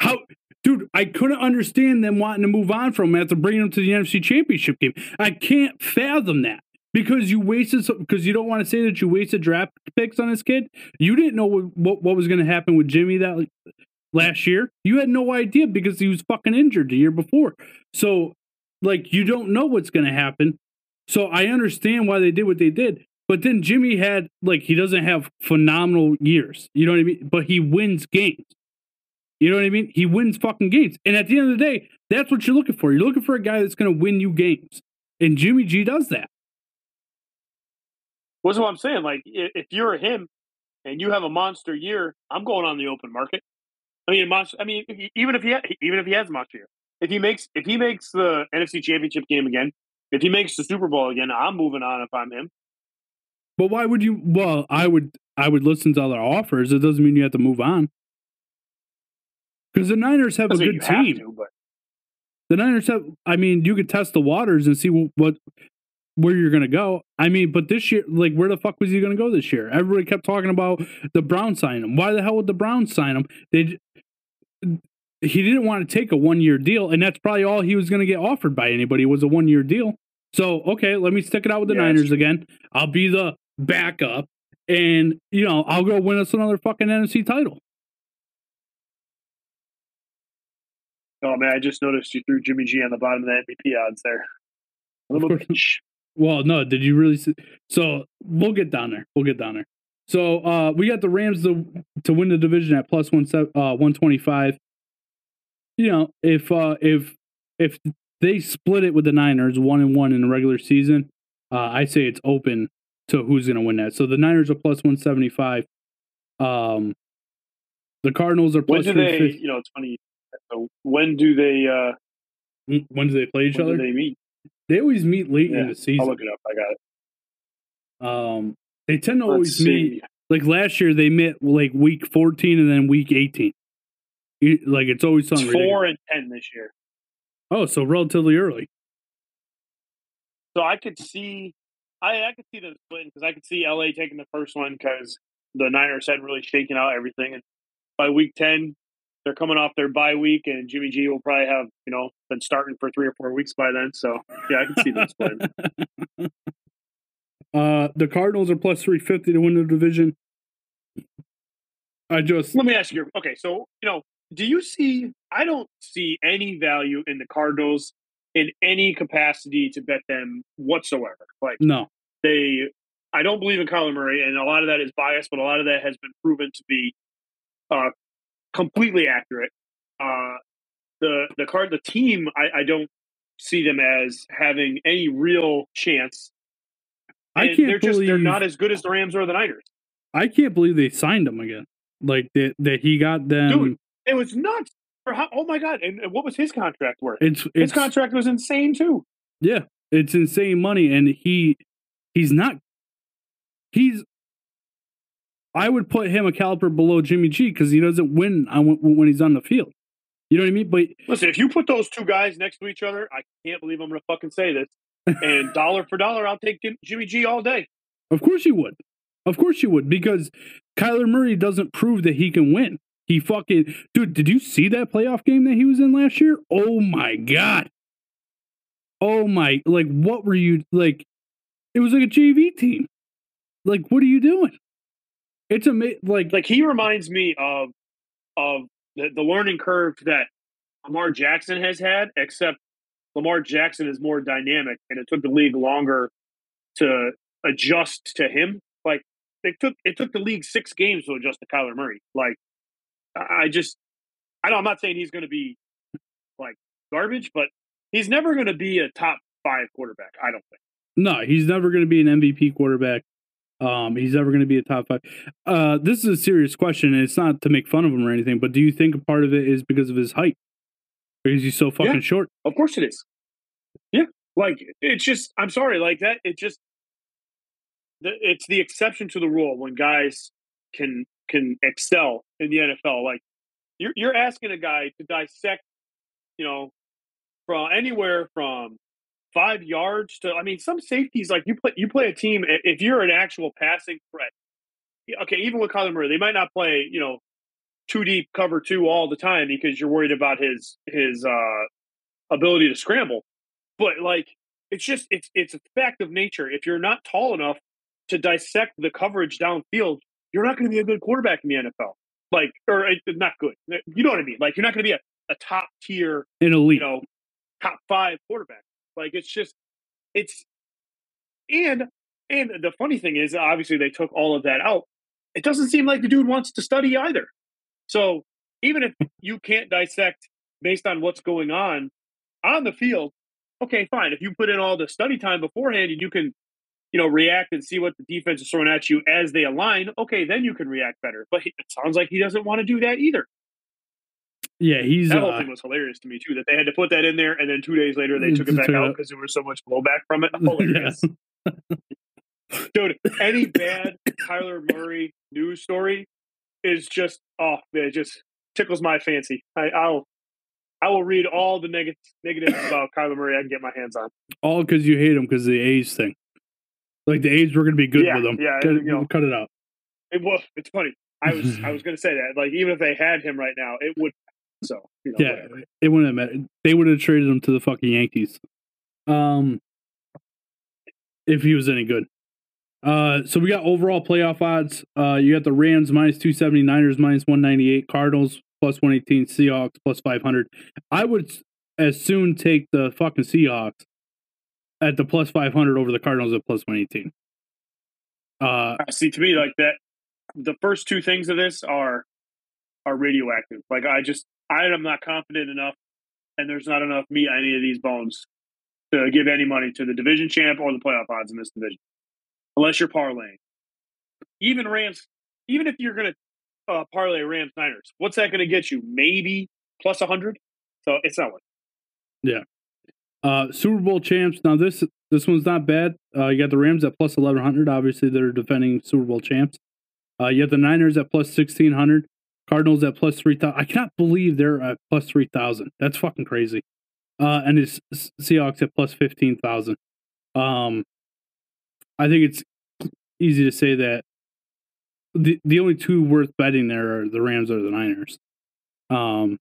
How, dude? I couldn't understand them wanting to move on from him after bringing him to the N F C Championship game. I can't fathom that, because you wasted because you don't want to say that you wasted draft picks on this kid. You didn't know what what, what was going to happen with Jimmy that last year. You had no idea, because he was fucking injured the year before. So. Like, you don't know what's going to happen. So I understand why they did what they did. But then Jimmy had, like, he doesn't have phenomenal years. You know what I mean? But he wins games. You know what I mean? He wins fucking games. And at the end of the day, that's what you're looking for. You're looking for a guy that's going to win you games. And Jimmy G does that. That's what I'm saying. Like, if you're him and you have a monster year, I'm going on the open market. I mean, monster, I mean, even if he even if he has a monster year. If he makes if he makes the N F C Championship game again, if he makes the Super Bowl again, I'm moving on if I'm him. But why would you? Well, I would I would listen to other offers. It doesn't mean you have to move on. Because the Niners have a good team. To, but... The Niners have, I mean, you could test the waters and see what, what where you're going to go. I mean, but this year, like, where the fuck was he going to go this year? Everybody kept talking about the Browns signing him. Why the hell would the Browns sign him? They, he didn't want to take a one-year deal, and that's probably all he was going to get offered by anybody was a one-year deal. So, okay, let me stick it out with the yes. Niners again. I'll be the backup, and, you know, I'll go win us another fucking N F C title. Oh, man, I just noticed you threw Jimmy G on the bottom of the M V P odds there. A little bitch. Well, no, did you really see? So we'll get down there. We'll get down there. So uh, we got the Rams to, to win the division at plus one, uh, one twenty-five. You know, if uh, if if they split it with the Niners, one and one in the regular season, uh, I say it's open to who's going to win that. So the Niners are plus one seventy-five. Um, the Cardinals are plus one fifty. You know, it's funny. So when do they? Uh, when do they play each when other? Do they meet? They always meet late yeah, in the season. I'll look it up. I got it. Um, they tend to Let's always see. meet. Like last year, they met like week fourteen and then week eighteen. Like it's always something. It's four and ten this year. Oh, so relatively early. So I could see, I I could see them splitting because I could see L A taking the first one because the Niners had really shaken out everything, and by week ten. They're coming off their bye week, and Jimmy G will probably have, you know, been starting for three or four weeks by then. So, yeah, I can see this playing. Uh, the Cardinals are plus three fifty to win the division. I just... Let me ask you. Okay, so, you know, do you see... I don't see any value in the Cardinals in any capacity to bet them whatsoever. Like, no. They... I don't believe in Kyler Murray, and a lot of that is biased, but a lot of that has been proven to be... Uh, completely accurate. Uh, the the card the team I, I don't see them as having any real chance. And I can't they're just believe, they're not as good as the Rams or the Niners. I can't believe they signed him again. Like that that he got them. Dude, it was nuts. For how, oh my god! And, and what was his contract worth? It's, it's, his contract was insane too. Yeah, it's insane money, and he he's not he's. I would put him a caliber below Jimmy G because he doesn't win on, when he's on the field. You know what I mean? But listen, if you put those two guys next to each other, I can't believe I'm going to fucking say this. And dollar for dollar, I'll take Jimmy G all day. Of course you would. Of course you would because Kyler Murray doesn't prove that he can win. He fucking... Dude, did you see that playoff game that he was in last year? Oh, my God. Oh, my... Like, what were you... Like, it was like a J V team. Like, what are you doing? It's amazing. Like, like he reminds me of of the, the learning curve that Lamar Jackson has had, except Lamar Jackson is more dynamic, and it took the league longer to adjust to him. Like it took it took the league six games to adjust to Kyler Murray. Like I just, I don't. I'm not saying he's going to be like garbage, but he's never going to be a top five quarterback. I don't think. No, he's never going to be an M V P quarterback. Um, he's never going to be a top five. Uh, this is a serious question, and it's not to make fun of him or anything, but do you think a part of it is because of his height? Because he's so fucking yeah, short? Of course it is. Yeah. Like, it's just, I'm sorry, like that, it just, it's the exception to the rule when guys can can excel in the N F L. Like, you're, you're asking a guy to dissect, you know, from anywhere from five yards to, I mean, some safeties, like you play, you play a team, if you're an actual passing threat, okay, even with Kyler Murray, they might not play, you know, two deep cover two all the time because you're worried about his, his uh, ability to scramble. But like, it's just, it's, it's a fact of nature. If you're not tall enough to dissect the coverage downfield, you're not going to be a good quarterback in the N F L. Like, or uh, not good. You know what I mean? Like, you're not going to be a, a top tier, an elite, you know, top five quarterback. Like, it's just, it's, and, and the funny thing is, obviously, they took all of that out. It doesn't seem like the dude wants to study either. So, even if you can't dissect based on what's going on on the field, okay, fine. If you put in all the study time beforehand and you can, you know, react and see what the defense is throwing at you as they align, okay, then you can react better. But it sounds like he doesn't want to do that either. Yeah, he's that whole uh, thing was hilarious to me too. That they had to put that in there, and then two days later they took it back out because there was so much blowback from it. Hilarious. Yeah. Dude, any bad Kyler Murray news story is just, oh, man, it just tickles my fancy. I, I'll, I will read all the neg- negatives about Kyler Murray I can get my hands on. All because you hate him because of the A's thing. Like, the A's were going to be good yeah, with him. Yeah, cut, you know, cut it out. It, well, it's funny. I was I was going to say that. Like, even if they had him right now, it would. So, you know, yeah, whatever. It wouldn't have mattered. They would have traded him to the fucking Yankees. Um, if he was any good. Uh, so we got overall playoff odds. Uh, you got the Rams minus two seventy, Niners minus one ninety-eight, Cardinals plus one eighteen, Seahawks plus five hundred. I would as soon take the fucking Seahawks at the plus five hundred over the Cardinals at plus one eighteen. Uh, See, to me, like that, the first two things of this are are radioactive. Like, I just, I am not confident enough, and there's not enough meat on any of these bones to give any money to the division champ or the playoff odds in this division. Unless you're parlaying. Even Rams, even if you're going to uh, parlay Rams Niners, what's that going to get you? Maybe plus one hundred? So it's not worth it. Yeah. Uh, Super Bowl champs. Now, this this one's not bad. Uh, you got the Rams at plus eleven hundred. Obviously, they're defending Super Bowl champs. Uh, you have the Niners at plus sixteen hundred. Cardinals at plus three thousand. I cannot believe they're at plus three thousand. That's fucking crazy. Uh, and it's Seahawks at plus fifteen thousand. Um, I think it's easy to say that the the only two worth betting there are the Rams or the Niners. Um,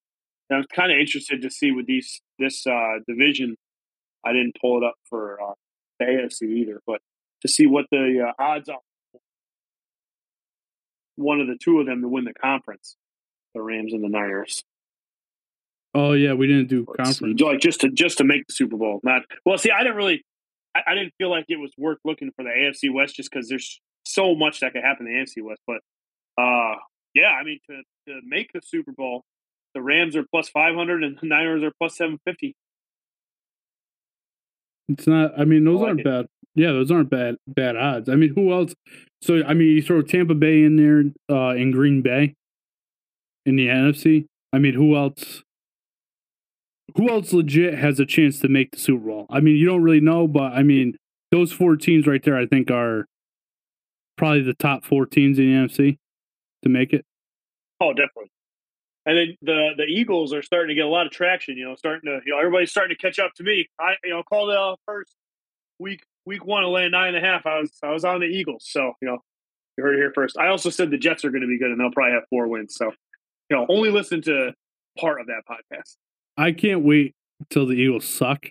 I'm kind of interested to see with these this uh, division. I didn't pull it up for uh, the A F C either, but to see what the uh, odds are. One of the two of them to win the conference, the Rams and the Niners. Oh yeah, we didn't do conference. Like just to just to make the Super Bowl. Not well. See, I didn't really. I didn't feel like it was worth looking for the A F C West just because there's so much that could happen in the A F C West. But, uh, yeah, I mean, to, to make the Super Bowl, the Rams are plus five hundred and the Niners are plus seven fifty. It's not – I mean, those I like aren't it. bad. Yeah, those aren't bad bad odds. I mean, who else? So, I mean, you throw Tampa Bay in there uh, in Green Bay in the N F C. I mean, who else – Who else legit has a chance to make the Super Bowl? I mean, you don't really know, but I mean, those four teams right there, I think, are probably the top four teams in the N F C to make it. Oh, definitely. And then the the Eagles are starting to get a lot of traction. You know, starting to you know everybody's starting to catch up to me. I you know called it uh, first week week one of Laying Nine and a Half. I was I was on the Eagles, so you know you heard it here first. I also said the Jets are going to be good, and they'll probably have four wins. So you know, only listen to part of that podcast. I can't wait till the Eagles suck.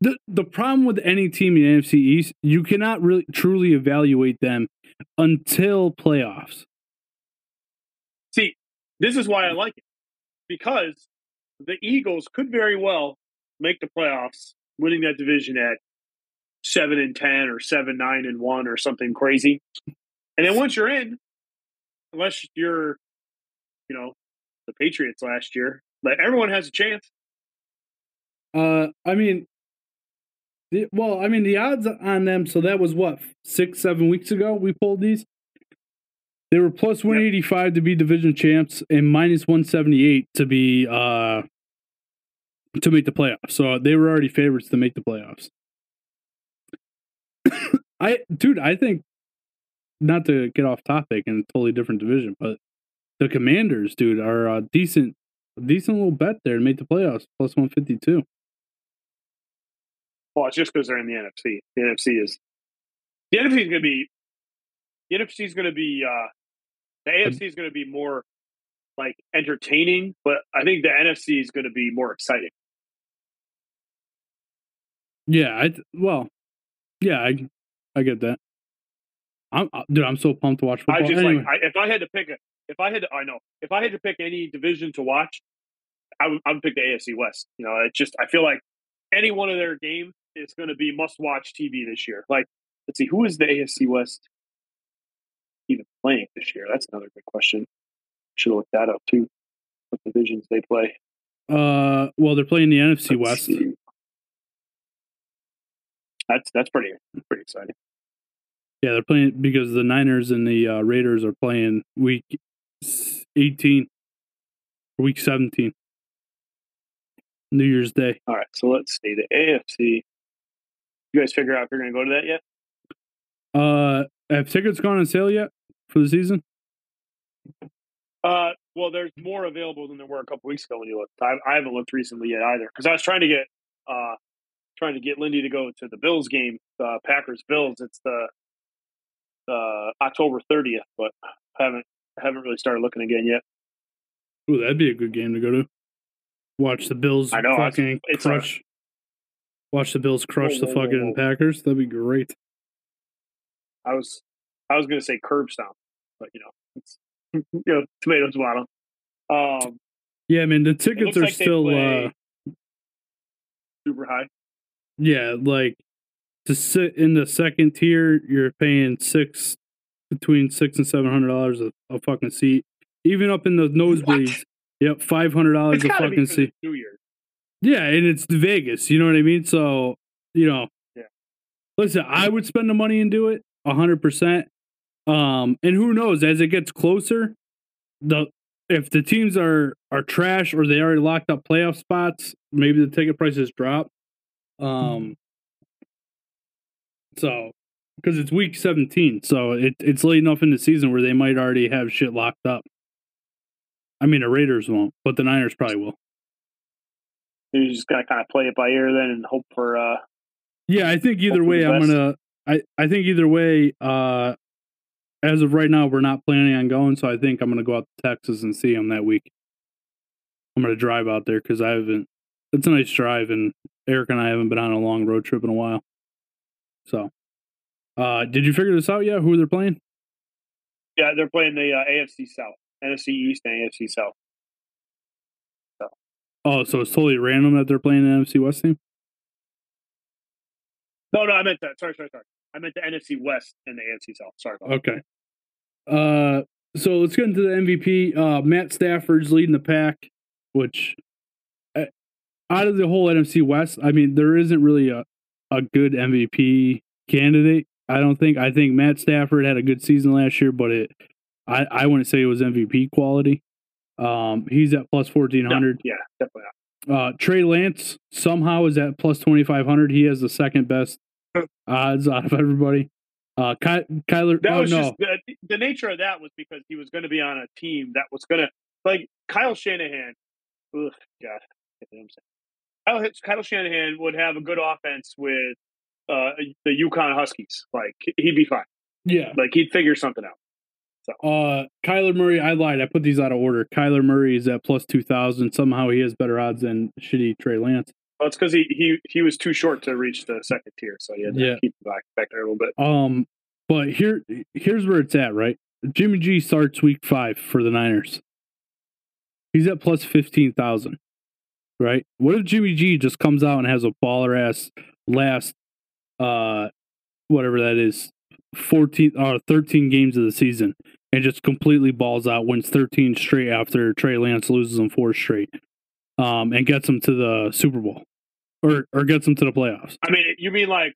The the problem with any team in the N F C East, you cannot really truly evaluate them until playoffs. See, this is why I like it. Because the Eagles could very well make the playoffs, winning that division at seven and ten or seven, nine and one or something crazy. And then once you're in, unless you're, you know, the Patriots last year. Like, everyone has a chance. Uh, I mean, the, well, I mean, the odds on them, so that was what, six, seven weeks ago we pulled these? They were plus one eighty-five yep. to be division champs and minus one seventy-eight to be uh, to make the playoffs. So they were already favorites to make the playoffs. I, Dude, I think, not to get off topic in a totally different division, but the Commanders, dude, are uh, decent. A decent little bet there to make the playoffs, plus one fifty-two. Well, it's just because they're in the N F C. The N F C is the N F C is going to be the N F C is going to be uh, the A F C is going to be more like entertaining, but I think the N F C is going to be more exciting. Yeah, I well, yeah, I I get that. I'm dude, I'm so pumped to watch football. I just anyway. like I, if I had to pick a. If I had, to, I know. If I had to pick any division to watch, I would, I would pick the A F C West. You know, it's just I feel like any one of their games is going to be must-watch T V this year. Like, let's see, who is the A F C West even playing this year? That's another good question. Should have looked that up too. What divisions they play? Uh, well, they're playing the N F C let's West. See. That's that's pretty pretty exciting. Yeah, they're playing because the Niners and the uh, Raiders are playing week. eighteen, week seventeen, New Year's Day. All right, so let's see the A F C. You guys figure out if you're going to go to that yet? Uh, have tickets gone on sale yet for the season? Uh, well, there's more available than there were a couple weeks ago when you looked. I, I haven't looked recently yet either because I was trying to get uh, trying to get Lindy to go to the Bills game, uh, Packers Bills. It's the uh, October thirtieth, but haven't haven't really started looking again yet. Ooh, that'd be a good game to go to. Watch the Bills I know, fucking it's crush. A... Watch the Bills crush whoa, the whoa, fucking whoa, whoa. Packers. That'd be great. I was, I was gonna say curb stomp, but you know, it's, you know, tomatoes bottom. Um, yeah, I mean the tickets are like still uh, super high. Yeah, like to sit in the second tier, you're paying six between six and seven hundred dollars a, a fucking seat. Even up in the nosebleeds, what? Yep, five hundred dollars a fucking seat. New Year's. Yeah, and it's Vegas. You know what I mean? So you know, yeah. Listen, I would spend the money and do it. A hundred percent. Um, and who knows, as it gets closer, the if the teams are, are trash or they already locked up playoff spots, maybe the ticket prices drop. Um so because it's week seventeen, so it it's late enough in the season where they might already have shit locked up. I mean the Raiders won't, but the Niners probably will. You just gotta kinda play it by ear then and hope for uh yeah, I think either way I'm gonna I, I think either way, uh, as of right now, we're not planning on going, so I think I'm going to go out to Texas and see him that week. I'm going to drive out there because I haven't... It's a nice drive, and Eric and I haven't been on a long road trip in a while. So, uh, did you figure this out yet, who they're playing? Yeah, they're playing the uh, A F C South. N F C East and A F C South. So. Oh, so it's totally random that they're playing the N F C West team? No, no, I meant that. Sorry, sorry, sorry. I meant the N F C West and the A F C South. Sorry about okay. that. Okay. Uh, so let's get into the M V P. Uh, Matt Stafford's leading the pack, which uh, out of the whole N F C West, I mean, there isn't really a, a good M V P candidate, I don't think. I think Matt Stafford had a good season last year, but it I, I wouldn't say it was M V P quality. Um, he's at plus fourteen hundred. No, yeah, definitely not. Uh, Trey Lance somehow is at plus twenty-five hundred. He has the second best odds out of everybody. Uh, Ky- Kyler, that oh, was no. just the, the nature of that was because he was going to be on a team that was going to, like, Kyle Shanahan. Ugh, God. Kyle, Kyle Shanahan would have a good offense with uh, the UConn Huskies. Like, he'd be fine. Yeah. Like, he'd figure something out. So. Uh, Kyler Murray, I lied. I put these out of order. Kyler Murray is at plus two thousand. Somehow he has better odds than shitty Trey Lance. Well, it's because he, he he was too short to reach the second tier, so he had to yeah. keep him back, back there a little bit. Um, But here here's where it's at, right? Jimmy G starts week five for the Niners. He's at plus fifteen thousand, right? What if Jimmy G just comes out and has a baller-ass last, uh, whatever that is, fourteen or uh, thirteen games of the season and just completely balls out, wins thirteen straight after Trey Lance loses them four straight, um, and gets them to the Super Bowl or or gets them to the playoffs. I mean, you mean like,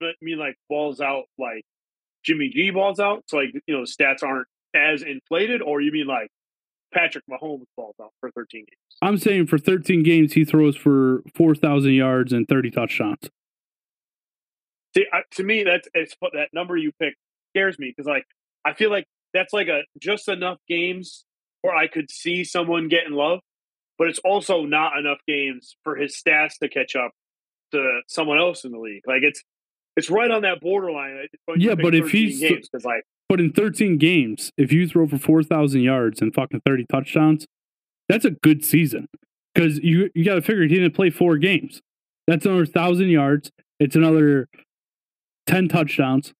but mean like balls out like Jimmy G balls out, so like you know the stats aren't as inflated, or you mean like Patrick Mahomes balls out for thirteen games? I'm saying for thirteen games he throws for four thousand yards and thirty touchdowns. See, I, to me, that's it's, that number you pick scares me because, like, I feel like that's like a just enough games where I could see someone getting love, but it's also not enough games for his stats to catch up to someone else in the league. Like, it's it's right on that borderline. Yeah, but if he's games, like, but in thirteen games, if you throw for four thousand yards and fucking thirty touchdowns, that's a good season because you you got to figure he didn't play four games. That's another thousand yards. It's another ten touchdowns.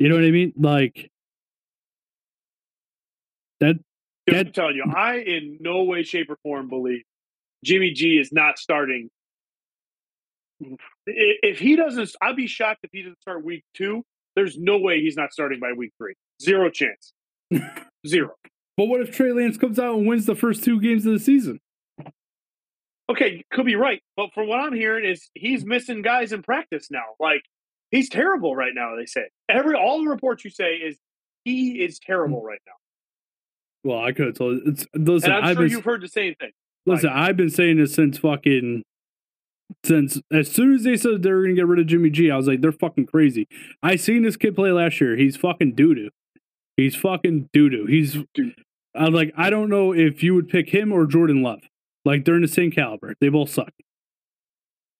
You know what I mean? Like that, that I'm telling you, I in no way, shape, or form believe Jimmy G is not starting. If he doesn't, I'd be shocked if he doesn't start week two. There's no way he's not starting by week three. Zero chance. Zero. But what if Trey Lance comes out and wins the first two games of the season? Okay, could be right. But from what I'm hearing is he's missing guys in practice now. Like he's terrible right now, they say. Every all the reports you say is he is terrible right now. Well, I could have told you. It's, listen, and I'm I've sure been, you've heard the same thing. Listen, like, I've been saying this since fucking Since as soon as they said they were going to get rid of Jimmy G, I was like, they're fucking crazy. I seen this kid play last year. He's fucking doo-doo. He's fucking doo-doo. He's I'm like, I don't know if you would pick him or Jordan Love. Like, they're in the same caliber. They both suck.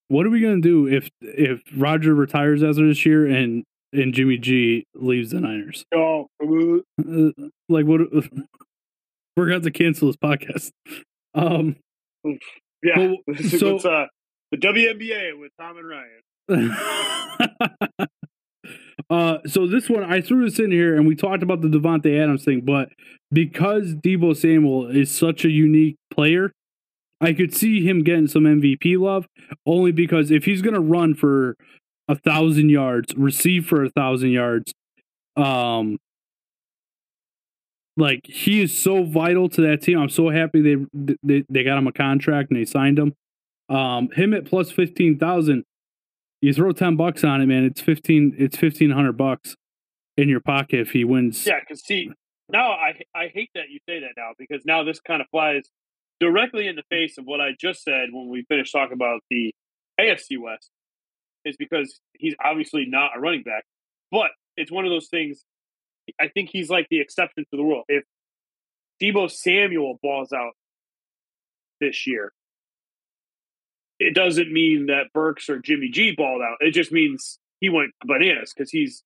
What are we going to do if if Roger retires as of this year and, and Jimmy G leaves the Niners? Oh. Uh, like, what? We're going to have to cancel this podcast. Um, yeah. But, so, it's uh, the W N B A with Tom and Ryan. Uh, so this one, I threw this in here, and we talked about the Davante Adams thing, but because Debo Samuel is such a unique player, I could see him getting some M V P love, only because if he's going to run for a thousand yards, receive for a thousand yards, um, like, he is so vital to that team. I'm so happy they they, they got him a contract and they signed him. Um, him at plus fifteen thousand. You throw ten bucks on it, man. It's fifteen. It's fifteen hundred bucks in your pocket if he wins. Yeah, because see, now I I hate that you say that now, because now this kind of flies directly in the face of what I just said when we finished talking about the A F C West. Is because he's obviously not a running back, but it's one of those things. I think he's like the exception to the rule. If Debo Samuel balls out this year, it doesn't mean that Burks or Jimmy G balled out. It just means he went bananas, because he's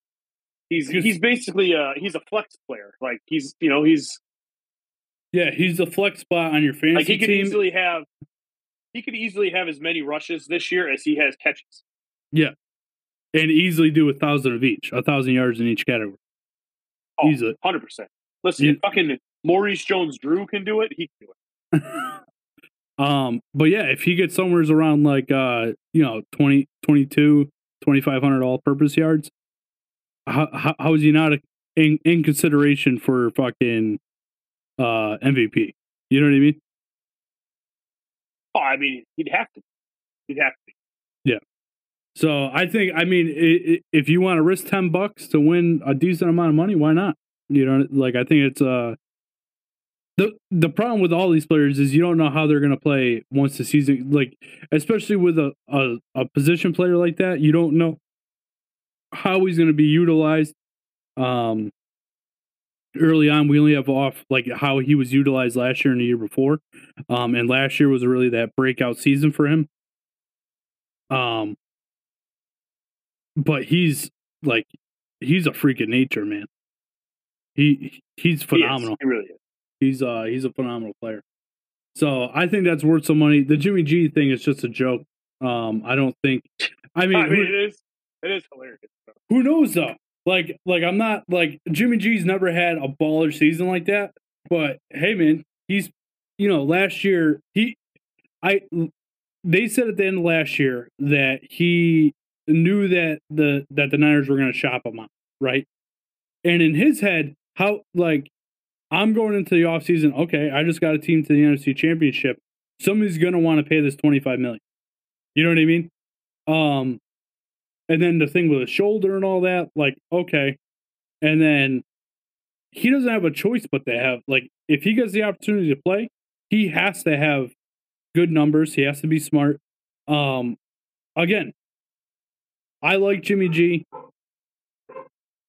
he's he's basically a, he's a flex player. Like, he's you know he's yeah he's a flex spot on your fantasy like he could team. Easily have he could easily have as many rushes this year as he has catches. Yeah, and easily do a thousand of each, a thousand yards in each category. Oh, easily, hundred percent. Listen, yeah. If fucking Maurice Jones-Drew can do it, he can do it. Um, but yeah, if he gets somewhere around like, uh, you know, twenty, twenty-two, twenty-five hundred all-purpose yards, how, how, how is he not a, in, in consideration for fucking uh, M V P? You know what I mean? Oh, I mean, he'd have to. He'd have to. Yeah. So I think, I mean, it, it, if you want to risk ten bucks to win a decent amount of money, why not? You know, like, I think it's, uh, The the problem with all these players is you don't know how they're going to play once the season, like, especially with a, a, a position player like that, you don't know how he's going to be utilized. Um, early on, we only have off, like, how he was utilized last year and the year before. Um, and last year was really that breakout season for him. Um, but he's, like, he's a freak of nature, man. He He's phenomenal. He, is. he really is. He's uh he's a phenomenal player. So I think that's worth some money. The Jimmy G thing is just a joke. Um I don't think I mean, I mean who, it is it is hilarious. Though. Who knows though? Like like I'm not like Jimmy G's never had a baller season like that, but hey man, he's you know, last year he I they said at the end of last year that he knew that the that the Niners were going to shop him up, right? And in his head, how like I'm going into the offseason, okay, I just got a team to the N F C Championship. Somebody's going to want to pay this twenty-five million dollars. You know what I mean? Um, and then the thing with his shoulder and all that, like, okay. And then he doesn't have a choice but to have, like, if he gets the opportunity to play, he has to have good numbers. He has to be smart. Um, again, I like Jimmy G.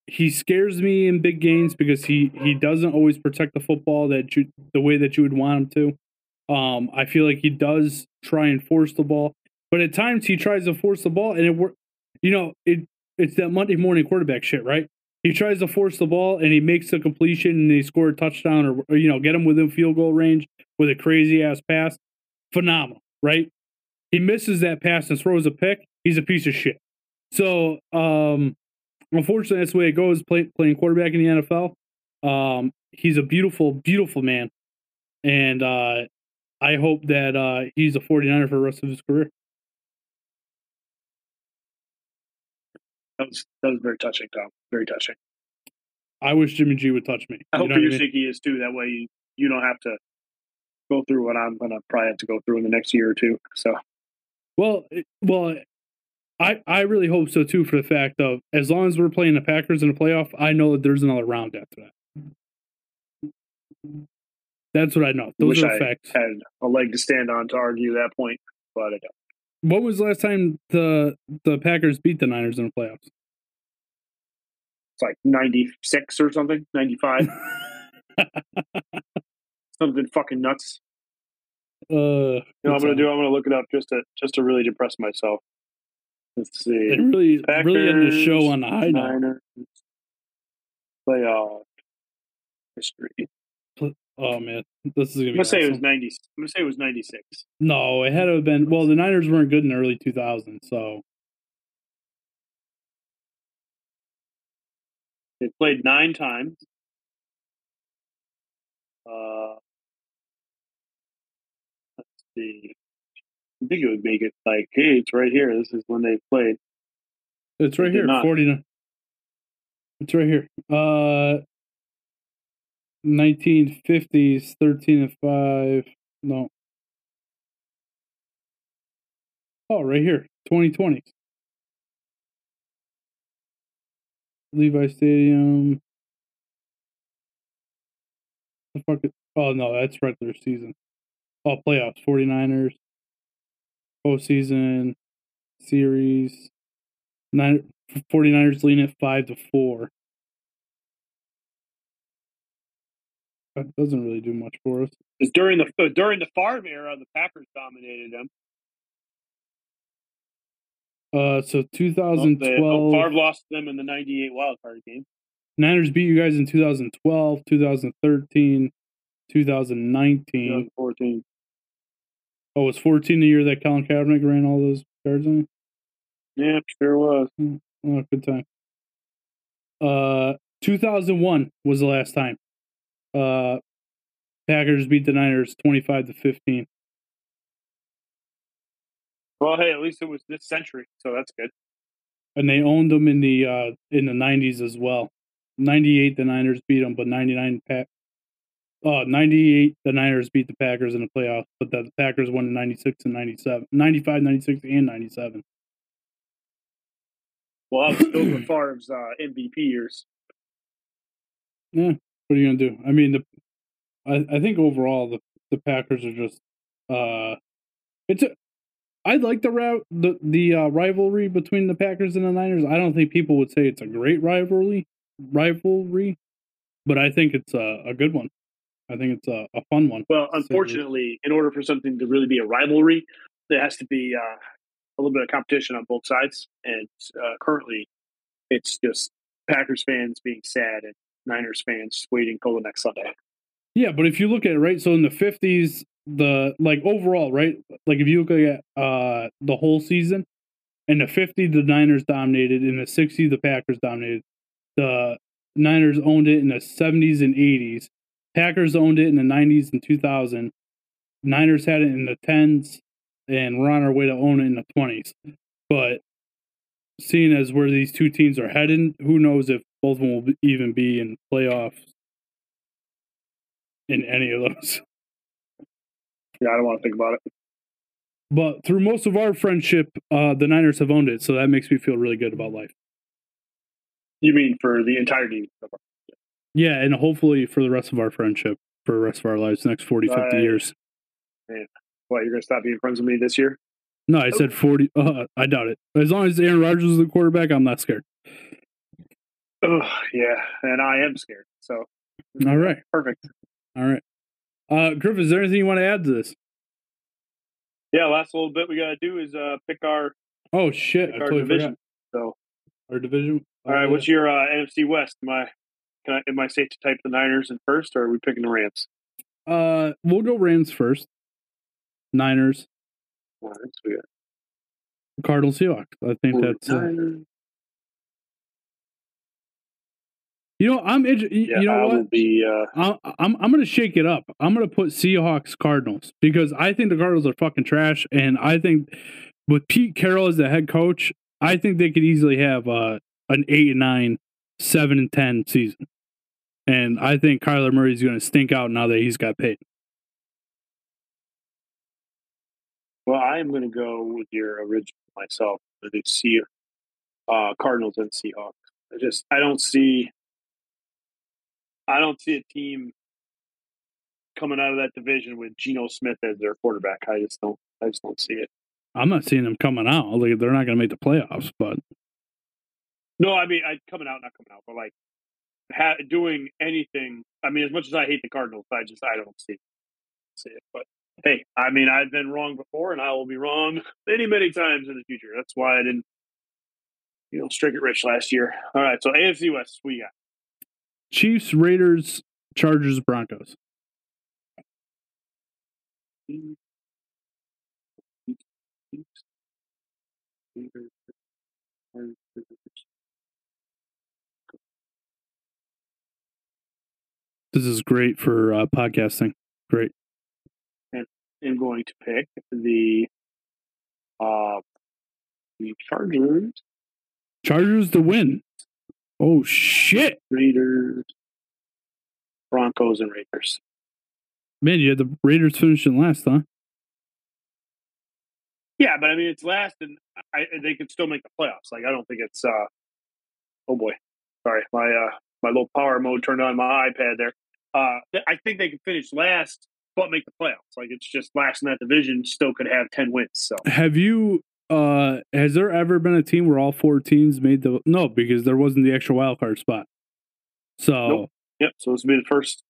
He scares me in big games because he, he doesn't always protect the football that you, the way that you would want him to. Um, I feel like he does try and force the ball, but at times he tries to force the ball and it work. You know, it it's that Monday morning quarterback shit, right? He tries to force the ball and he makes a completion and he scored a touchdown or, or you know get him within field goal range with a crazy ass pass. Phenomenal, right? He misses that pass and throws a pick. He's a piece of shit. So. Um, Unfortunately, that's the way it goes, play, playing quarterback in the N F L. Um, he's a beautiful, beautiful man. And uh, I hope that uh, he's a forty-niner for the rest of his career. That was, that was very touching, Tom. Very touching. I wish Jimmy G would touch me. I hope you think he is, too. That way you, you don't have to go through what I'm going to probably have to go through in the next year or two. So, Well, well... I, I really hope so, too, for the fact of as long as we're playing the Packers in the playoff, I know that there's another round after that. That's what I know. Those I wish are the facts. I had a leg to stand on to argue that point, but I don't. What was the last time the the Packers beat the Niners in the playoffs? It's like ninety-six or something, ninety-five. Something fucking nuts. Uh, you know, I'm gonna do. I'm gonna look it up just to just to really depress myself. Let's see. It really, Packers, really ended the show on the high note. Playoff history. Oh man, this is gonna I'm be. Gonna awesome. say it was ninety. I'm gonna say it was ninety-six. No, it had to have been. Well, the Niners weren't good in the early two thousands, so they played nine times. Uh, let's see. I think it would make it like, hey, it's right here. This is when they played. It's right here. forty-nine. It's right here. Uh. nineteen fifties, thirteen and five. No. Oh, right here. twenty twenty. Levi Stadium. The fuck is, oh, no, that's regular season. Oh, playoffs. forty-niners. Postseason. Series. Nine, forty-niners leading at five to four. That doesn't really do much for us. It's during the during the Favre era, the Packers dominated them. Uh, so twenty twelve, oh, Favre lost them in the ninety-eight wildcard game. Niners beat you guys in two thousand twelve, two thousand thirteen, two thousand nineteen, two thousand fourteen. Oh, was fourteen the year that Colin Kaepernick ran all those yards on? Yeah, sure was. Oh, good time. Uh, two thousand one was the last time. Uh, Packers beat the Niners twenty-five to fifteen. Well, hey, at least it was this century, so that's good. And they owned them in the uh, in the nineties as well. Ninety-eight, the Niners beat them, but ninety-nine, pack. Uh, ninety-eight, the Niners beat the Packers in the playoffs, but the Packers won in ninety-six and ninety-seven, ninety-five, ninety-six, and ninety-seven. Well, that was Bill Favre's uh, M V P years. Yeah. What are you gonna do? I mean, the I, I think overall the the Packers are just uh, it's a, I like the route the the uh, rivalry between the Packers and the Niners. I don't think people would say it's a great rivalry rivalry, but I think it's a, a good one. I think it's a, a fun one. Well, unfortunately, in order for something to really be a rivalry, there has to be uh, a little bit of competition on both sides. And uh, currently, it's just Packers fans being sad and Niners fans waiting till the next Sunday. Yeah, but if you look at it, right, so in the fifties, the like overall, right, like if you look at uh, the whole season, in the fifties, the Niners dominated. In the sixties, the Packers dominated. The Niners owned it in the seventies and eighties. Packers owned it in the nineties and two thousand. Niners had it in the tens, and we're on our way to own it in the twenties. But seeing as where these two teams are heading, who knows if both of them will even be in playoffs in any of those. Yeah, I don't want to think about it. But through most of our friendship, uh, the Niners have owned it, so that makes me feel really good about life. You mean for the entirety of our friendship? Yeah, and hopefully for the rest of our friendship, for the rest of our lives, the next forty, fifty uh, years. Man. What, you're going to stop being friends with me this year? No, I said forty. Uh, I doubt it. As long as Aaron Rodgers is the quarterback, I'm not scared. Oh, yeah, and I am scared. So, all right, perfect. All right, uh, Griff, is there anything you want to add to this? Yeah, last little bit we got to do is uh, pick our. Oh shit! I our totally division. Forgot. So our division. All right, yeah. What's your uh, N F C West? Am I can I am I safe to type the Niners in first, or are we picking the Rams? Uh, we'll go Rams first. Niners. Well, that's weird. Cardinals, Seahawks. I think Forty that's. Uh, You know, I'm. You yeah, know I what? Be, uh... I'm. I'm. I'm going to shake it up. I'm going to put Seahawks Cardinals because I think the Cardinals are fucking trash, and I think with Pete Carroll as the head coach, I think they could easily have uh, an eight and nine, seven and ten season, and I think Kyler Murray is going to stink out now that he's got paid. Well, I am going to go with your original myself. I think see, uh, Cardinals and Seahawks. I just I don't see. I don't see a team coming out of that division with Geno Smith as their quarterback. I just don't. I just don't see it. I'm not seeing them coming out. Like, they're not going to make the playoffs, but. No, I mean, I, coming out, not coming out, but like ha, doing anything. I mean, as much as I hate the Cardinals, I just, I don't see, see it. But hey, I mean, I've been wrong before and I will be wrong many, many times in the future. That's why I didn't, you know, strike it rich last year. All right. So A F C West, what you got? Chiefs, Raiders, Chargers, Broncos. Mm-hmm. This is great for uh, podcasting. Great. And I'm going to pick the uh, the Chargers. Chargers to win. Oh shit! Raiders, Broncos, and Raiders. Man, you had the Raiders finishing last, huh? Yeah, but I mean, it's last, and I, they could still make the playoffs. Like, I don't think it's. Uh, oh boy, sorry, my uh, my little power mode turned on my iPad there. Uh, I think they could finish last, but make the playoffs. Like, it's just last in that division still could have ten wins. So, have you? Uh, has there ever been a team where all four teams made the? No, because there wasn't the extra wild card spot. So, nope. Yep. So this would be the first.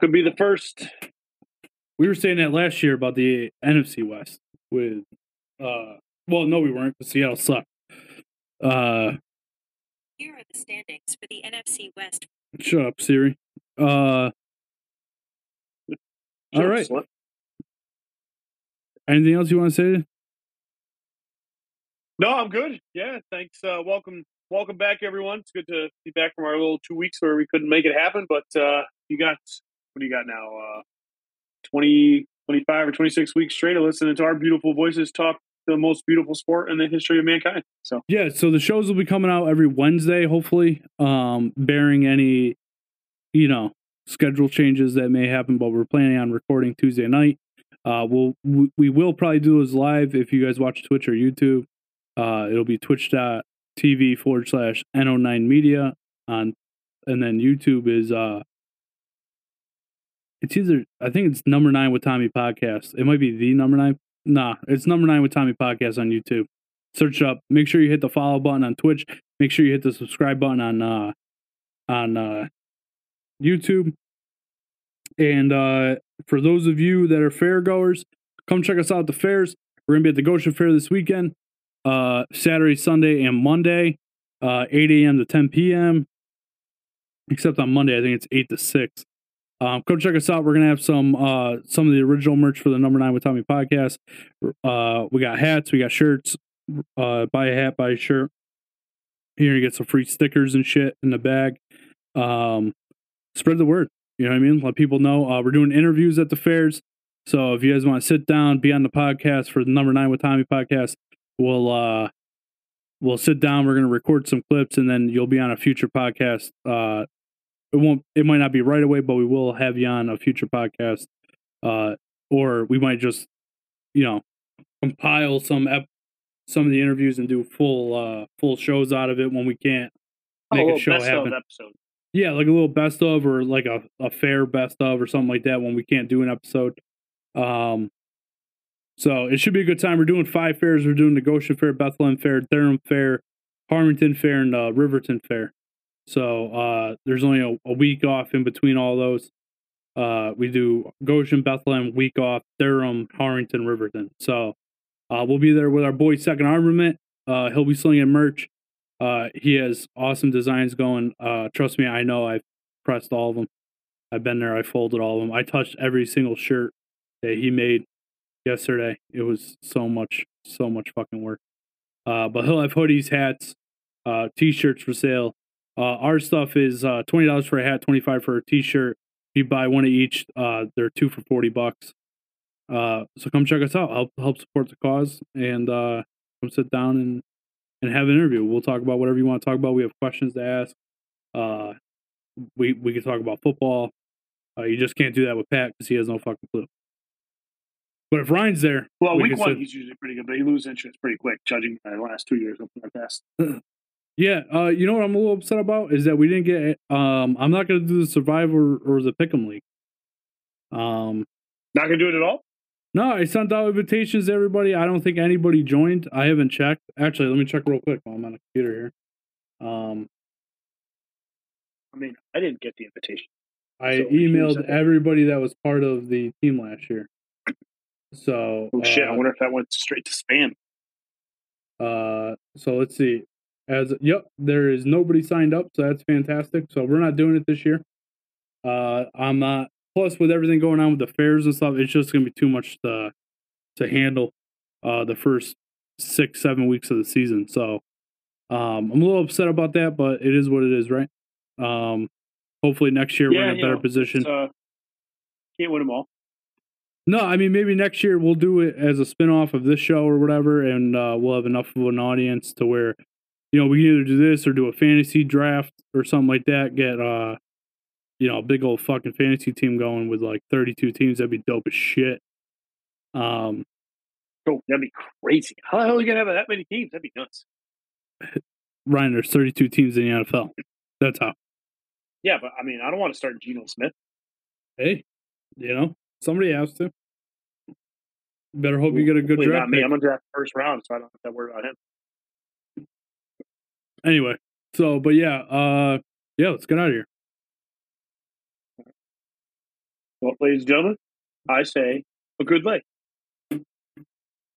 Could be the first. We were saying that last year about the N F C West with. Uh, well, no, we weren't. Seattle sucked. Uh, Here are the standings for the N F C West. Shut up, Siri. Uh, all right. Slut. Anything else you want to say? No, I'm good. Yeah, thanks. Uh, welcome, welcome back, everyone. It's good to be back from our little two weeks where we couldn't make it happen. But uh, you got what do you got now? Uh, twenty, twenty-five, or twenty-six weeks straight of listening to our beautiful voices talk. The most beautiful sport in the history of mankind. So yeah, so the shows will be coming out every Wednesday, hopefully, um, barring any, you know, schedule changes that may happen. But we're planning on recording Tuesday night. Uh, we'll we, we will probably do those live if you guys watch Twitch or YouTube. Uh, it'll be twitch.tv forward slash N09 Media on, and then YouTube is uh, it's either I think it's number nine with Tommy podcast. It might be the number nine. Nah, it's number nine with Tommy podcast on YouTube. Search up. Make sure you hit the follow button on Twitch. Make sure you hit the subscribe button on uh, on uh, YouTube. And uh, for those of you that are fairgoers, come check us out at the fairs. We're gonna be at the Goshen Fair this weekend, uh, Saturday, Sunday, and Monday, uh, eight a.m. to ten p.m. Except on Monday, I think it's eight to six. Um, come check us out. We're gonna have some uh, some of the original merch for the Number Nine with Tommy podcast. Uh, we got hats, we got shirts. Uh, buy a hat, buy a shirt. You're gonna get some free stickers and shit in the bag. Um, spread the word. You know what I mean? Let people know. Uh, we're doing interviews at the fairs, so if you guys want to sit down, be on the podcast for the Number Nine with Tommy podcast, we'll uh, we'll sit down. We're gonna record some clips, and then you'll be on a future podcast. Uh, It won't. It might not be right away, but we will have you on a future podcast, uh, or we might just, you know, compile some ep- some of the interviews and do full uh, full shows out of it when we can't make oh, a, a show best happen. Of episode. Yeah, like a little best of, or like a, a fair best of, or something like that when we can't do an episode. Um, so it should be a good time. We're doing five fairs. We're doing the Goshen Fair, Bethlehem Fair, Durham Fair, Farmington Fair, and uh, Riverton Fair. So uh, there's only a, a week off in between all those. Uh, we do Goshen, Bethlehem, week off, Durham, Harrington, Riverton. So uh, we'll be there with our boy Second Armament. Uh, he'll be slinging merch. Uh, he has awesome designs going. Uh, trust me, I know. I've pressed all of them. I've been there. I folded all of them. I touched every single shirt that he made yesterday. It was so much, so much fucking work. Uh, but he'll have hoodies, hats, uh, T-shirts for sale. Uh, our stuff is uh, twenty dollars for a hat, twenty-five dollars for a T-shirt. If you buy one of each, uh, they're two for forty bucks. Uh, so come check us out. Help help support the cause, and uh, come sit down and, and have an interview. We'll talk about whatever you want to talk about. We have questions to ask. Uh, we we can talk about football. Uh, you just can't do that with Pat because he has no fucking clue. But if Ryan's there, well, we week one sit. He's usually pretty good, but he loses interest pretty quick. Judging by the last two years, something like that. Yeah, uh, you know what I'm a little upset about is that we didn't get. Um, I'm not going to do the Survivor or the Pick'em League. Um, not going to do it at all? No, I sent out invitations to everybody. I don't think anybody joined. I haven't checked. Actually, let me check real quick while I'm on the computer here. Um, I mean, I didn't get the invitation. I so emailed everybody that was part of the team last year. So, oh, shit, uh, I wonder if that went straight to spam. Uh, so let's see. As yep, there is nobody signed up, so that's fantastic. So we're not doing it this year. Uh, I'm not. Plus, with everything going on with the fairs and stuff, it's just going to be too much to to handle uh, the first six, seven weeks of the season. So um, I'm a little upset about that, but it is what it is, right? Um, hopefully next year yeah, we're in a better know, position. Uh, can't win them all. No, I mean, maybe next year we'll do it as a spinoff of this show or whatever, and uh, we'll have enough of an audience to where, you know, we can either do this or do a fantasy draft or something like that, get uh, you know, a big old fucking fantasy team going with like thirty-two teams. That'd be dope as shit. Um, oh, that'd be crazy. How the hell are you going to have that many teams? That'd be nuts. Ryan, there's thirty-two teams in the N F L. That's how. Yeah, but I mean, I don't want to start Geno Smith. Hey, you know, somebody has to. Better hope you get a good Hopefully draft. Not me. I'm going to draft first round, so I don't have to worry about him. Anyway, so, but yeah, uh, yeah, let's get out of here. Well, ladies and gentlemen, I say a good leg.